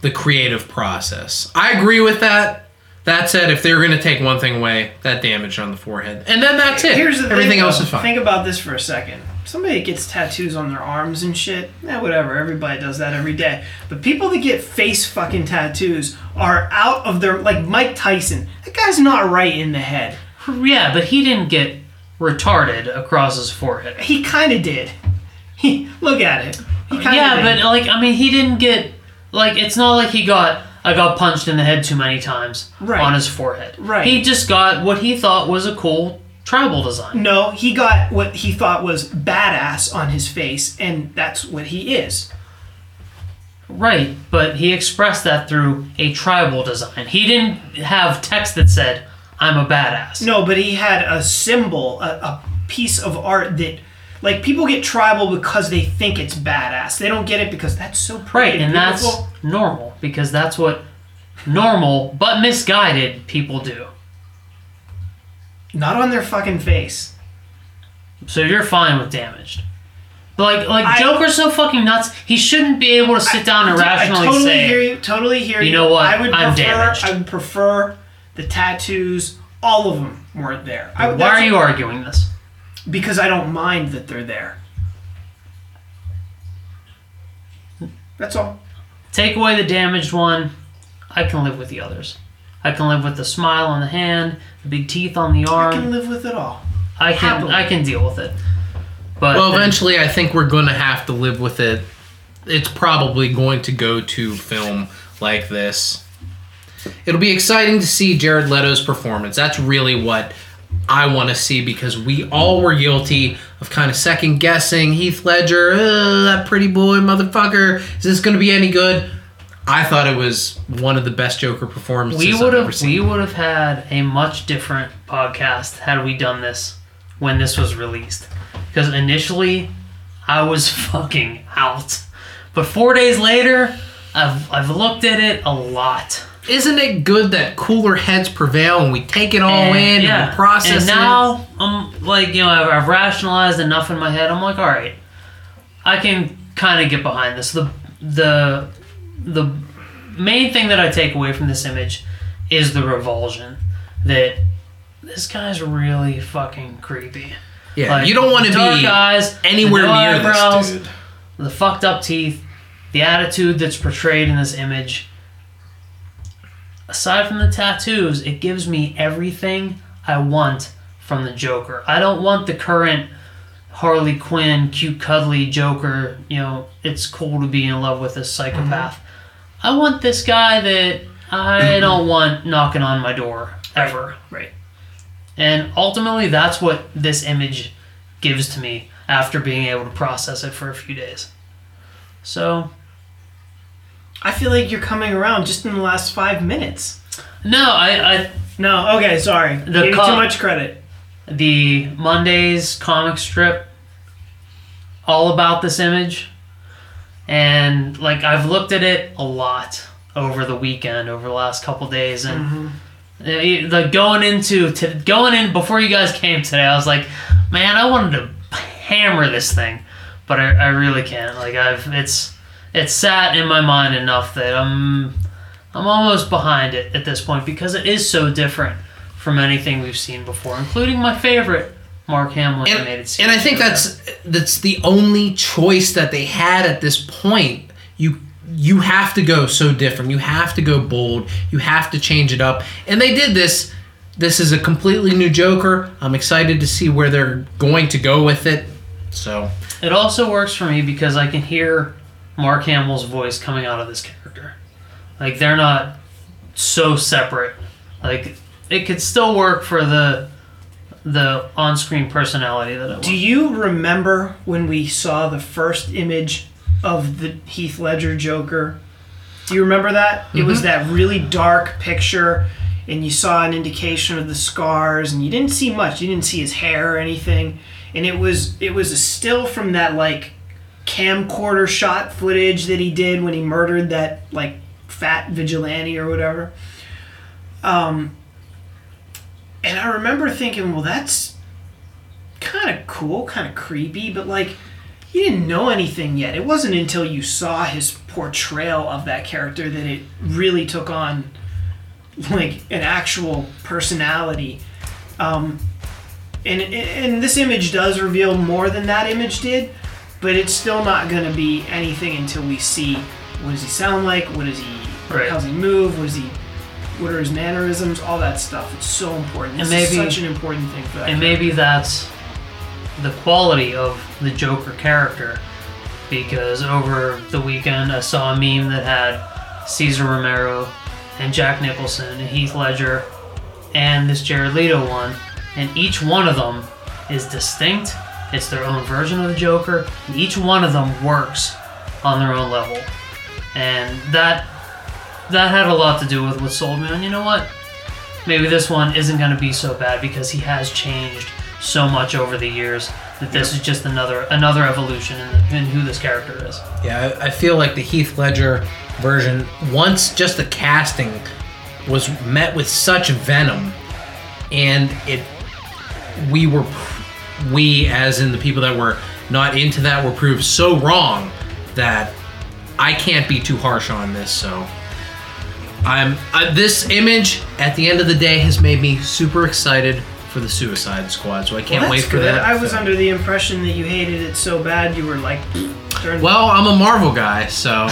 the creative process. I agree with that. That said, if they're going to take one thing away, that damage on the forehead. And then that's it. Here's the Everything thing, else is fine. Think about this for a second. Somebody that gets tattoos on their arms and shit, eh, whatever. Everybody does that every day. But people that get face fucking tattoos are out of their... Like Mike Tyson. That guy's not right in the head. Yeah, but he didn't get retarded across his forehead. He kind of did. He, look at it. He kinda yeah, did. But like I mean, he didn't get like it's not like he got I got punched in the head too many times right. on his forehead. Right. He just got what he thought was a cool tribal design. No, he got what he thought was badass on his face, and that's what he is. Right, but he expressed that through a tribal design. He didn't have text that said "I'm a badass." No, but he had a symbol, a, a piece of art that. Like, people get tribal because they think it's badass. They don't get it because that's so pretty. Right, and beautiful. That's normal, because that's what normal, but misguided people do. Not on their fucking face. So you're fine with damaged. Like, like I, Joker's so fucking nuts, he shouldn't be able to sit I, down and I, rationally I totally say... Hear you, totally hear you. You know what? I would I'm prefer, damaged. I would prefer the tattoos, all of them weren't there. I, Why are you arguing this? Because I don't mind that they're there. That's all. Take away the damaged one. I can live with the others. I can live with the smile on the hand, the big teeth on the arm. I can live with it all. I can. Happily. I can deal with it. But well, eventually, then, I think we're going to have to live with it it's probably going to go to film like this. It'll be exciting to see Jared Leto's performance. That's really what I want to see, because we all were guilty of kind of second guessing Heath Ledger. Uh, that pretty boy motherfucker. Is this going to be any good? I thought it was one of the best Joker performances we I've ever seen. We would have had a much different podcast had we done this when this was released. Because initially, I was fucking out. But four days later, I've I've looked at it a lot. Isn't it good that cooler heads prevail and we take it all and, in yeah. and we process and now, it? And now, I'm like, you know, I've, I've rationalized enough in my head. I'm like, all right, I can kind of get behind this. The the the main thing that I take away from this image is the revulsion that this guy's really fucking creepy. Yeah, like, you don't want to be eyes, anywhere the near eyebrows, this dude. The fucked up teeth, the attitude that's portrayed in this image. Aside from the tattoos, it gives me everything I want from the Joker. I don't want the current Harley Quinn, cute, cuddly Joker, you know, it's cool to be in love with a psychopath. Mm-hmm. I want this guy that I mm-hmm. don't want knocking on my door, ever. Right. right. And ultimately, that's what this image gives to me after being able to process it for a few days. So... I feel like you're coming around just in the last five minutes. No, I... I no, okay, sorry. Gave com- too much credit. The Monday's comic strip, all about this image. And, like, I've looked at it a lot over the weekend, over the last couple days. And, mm-hmm. like, going into... To, going in before you guys came today, I was like, man, I wanted to hammer this thing. But I, I really can't. Like, I've... It's... It sat in my mind enough that I'm I'm almost behind it at this point, because it is so different from anything we've seen before, including my favorite Mark Hamill animated series. And I think that's that's the only choice that they had at this point. You you have to go so different. You have to go bold. You have to change it up. And they did this. This is a completely new Joker. I'm excited to see where they're going to go with it. So it also works for me because I can hear Mark Hamill's voice coming out of this character. Like, they're not so separate. Like, it could still work for the the on-screen personality that I want. Do you remember when we saw the first image of the Heath Ledger Joker? Do you remember that? Mm-hmm. It was that really dark picture, and you saw an indication of the scars, and you didn't see much. You didn't see his hair or anything. And it was it was a still from that, like, camcorder shot footage that he did when he murdered that, like, fat vigilante or whatever. Um, and I remember thinking, well, that's kind of cool, kind of creepy, but, like, you didn't know anything yet. It wasn't until you saw his portrayal of that character that it really took on, like, an actual personality. Um, and and this image does reveal more than that image did. But it's still not going to be anything until we see what does he sound like, what does he, right. how's he move, what does he, what are his mannerisms, all that stuff. It's so important. It's such an important thing for that. And character. Maybe that's the quality of the Joker character, because over the weekend I saw a meme that had Cesar Romero and Jack Nicholson and Heath Ledger and this Jared Leto one, and each one of them is distinct. It's their own version of the Joker, and each one of them works on their own level. And that that had a lot to do with what sold me. And you know what? Maybe this one isn't going to be so bad because he has changed so much over the years that this yep. is just another another evolution in, the, in who this character is. Yeah, I feel like the Heath Ledger version, once just the casting was met with such venom, and it we were... We, as in the people that were not into that, were proved so wrong that I can't be too harsh on this. So, I'm I, this image at the end of the day has made me super excited for the Suicide Squad. So I can't well, wait for good. that. I was so. under the impression that you hated it so bad you were like. Well, I'm a Marvel guy, so.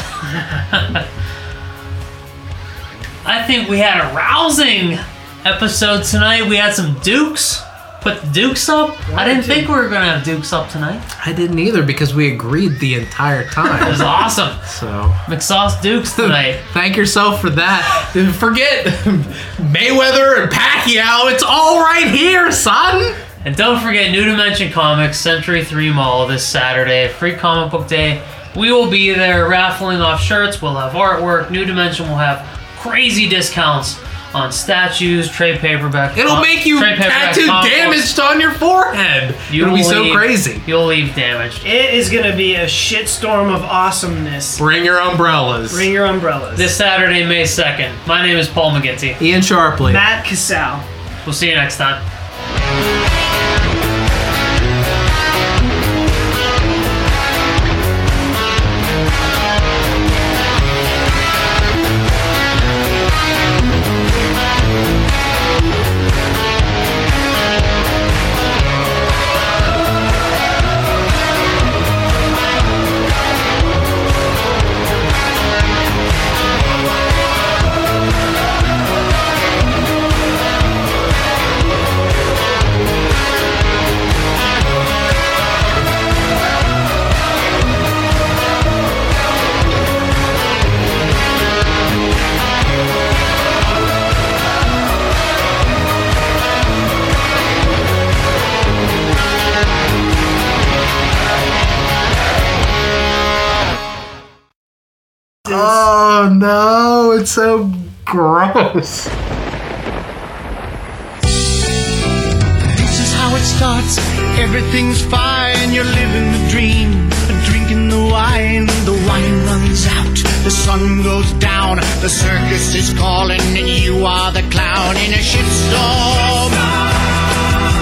I think we had a rousing episode tonight. We had some Dukes. put the Dukes up? Why I didn't did think you? we were going to have Dukes up tonight. I didn't either, because we agreed the entire time. It was awesome. So McSauce Dukes tonight. Thank yourself for that. Forget Mayweather and Pacquiao. It's all right here, son. And don't forget New Dimension Comics, Century three Mall this Saturday, Free Comic Book Day. We will be there raffling off shirts. We'll have artwork. New Dimension will have crazy discounts on statues, trade paperback. It'll comp- make you tattoo damaged on your forehead. You'll It'll be leave, so crazy. You'll leave damaged. It is going to be a shitstorm of awesomeness. Bring your umbrellas. Bring your umbrellas. This Saturday, May second. My name is Paul McGinty. Ian Sharpway. Matt Cassell. We'll see you next time. No, it's so gross. This is how it starts. Everything's fine. You're living the dream and drinking the wine. The wine runs out. The sun goes down. The circus is calling, and you are the clown in a shitstorm.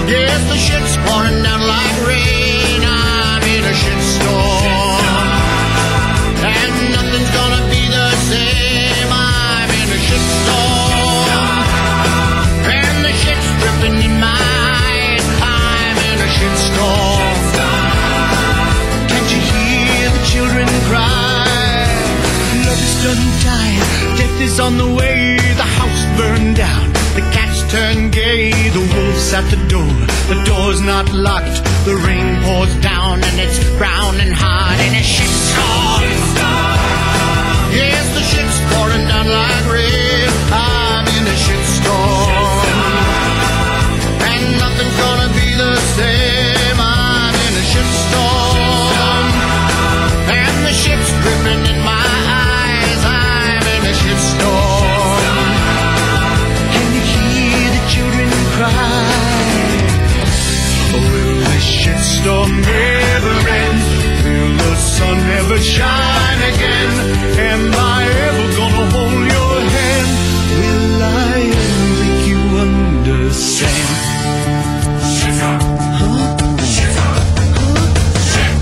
Yes, the shit's pouring down like rain. I'm in a shitstorm, and nothing's gonna be the same. I'm in a shitstorm, and the shit's dripping in my eyes. I'm in a shitstorm. Can't you hear the children cry? Love is done dying, death is on the way. The house burned down, the cats turned gay. The wolf's at the door, the door's not locked. The rain pours down and it's brown and hard in a shitstorm. Yes, the shit's pouring down like rain. I'm in a shitstorm, and nothing's gonna be the same. I'm in a shitstorm, and the shit's dripping in my eyes. I'm in a shitstorm. Can you hear the children cry? Will this shitstorm never end? Will the sun ever shine again? Am I ever gonna hold your hand? Will I ever make you understand? Shiver, shiver, shiver.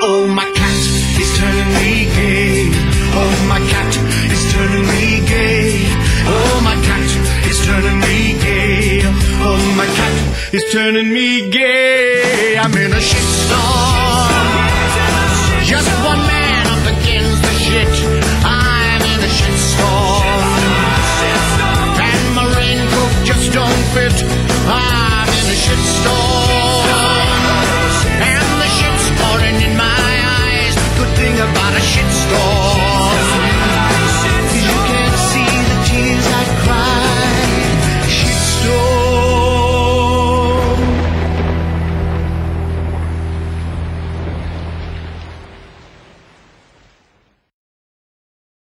Oh, my cat is turning me gay. Oh, my cat is turning me gay. Oh, my cat is turning me gay. Oh, my cat is turning me gay. I'm in a shitstorm. Just one man up against the shit. I'm in a shitstorm, and my raincoat just don't fit.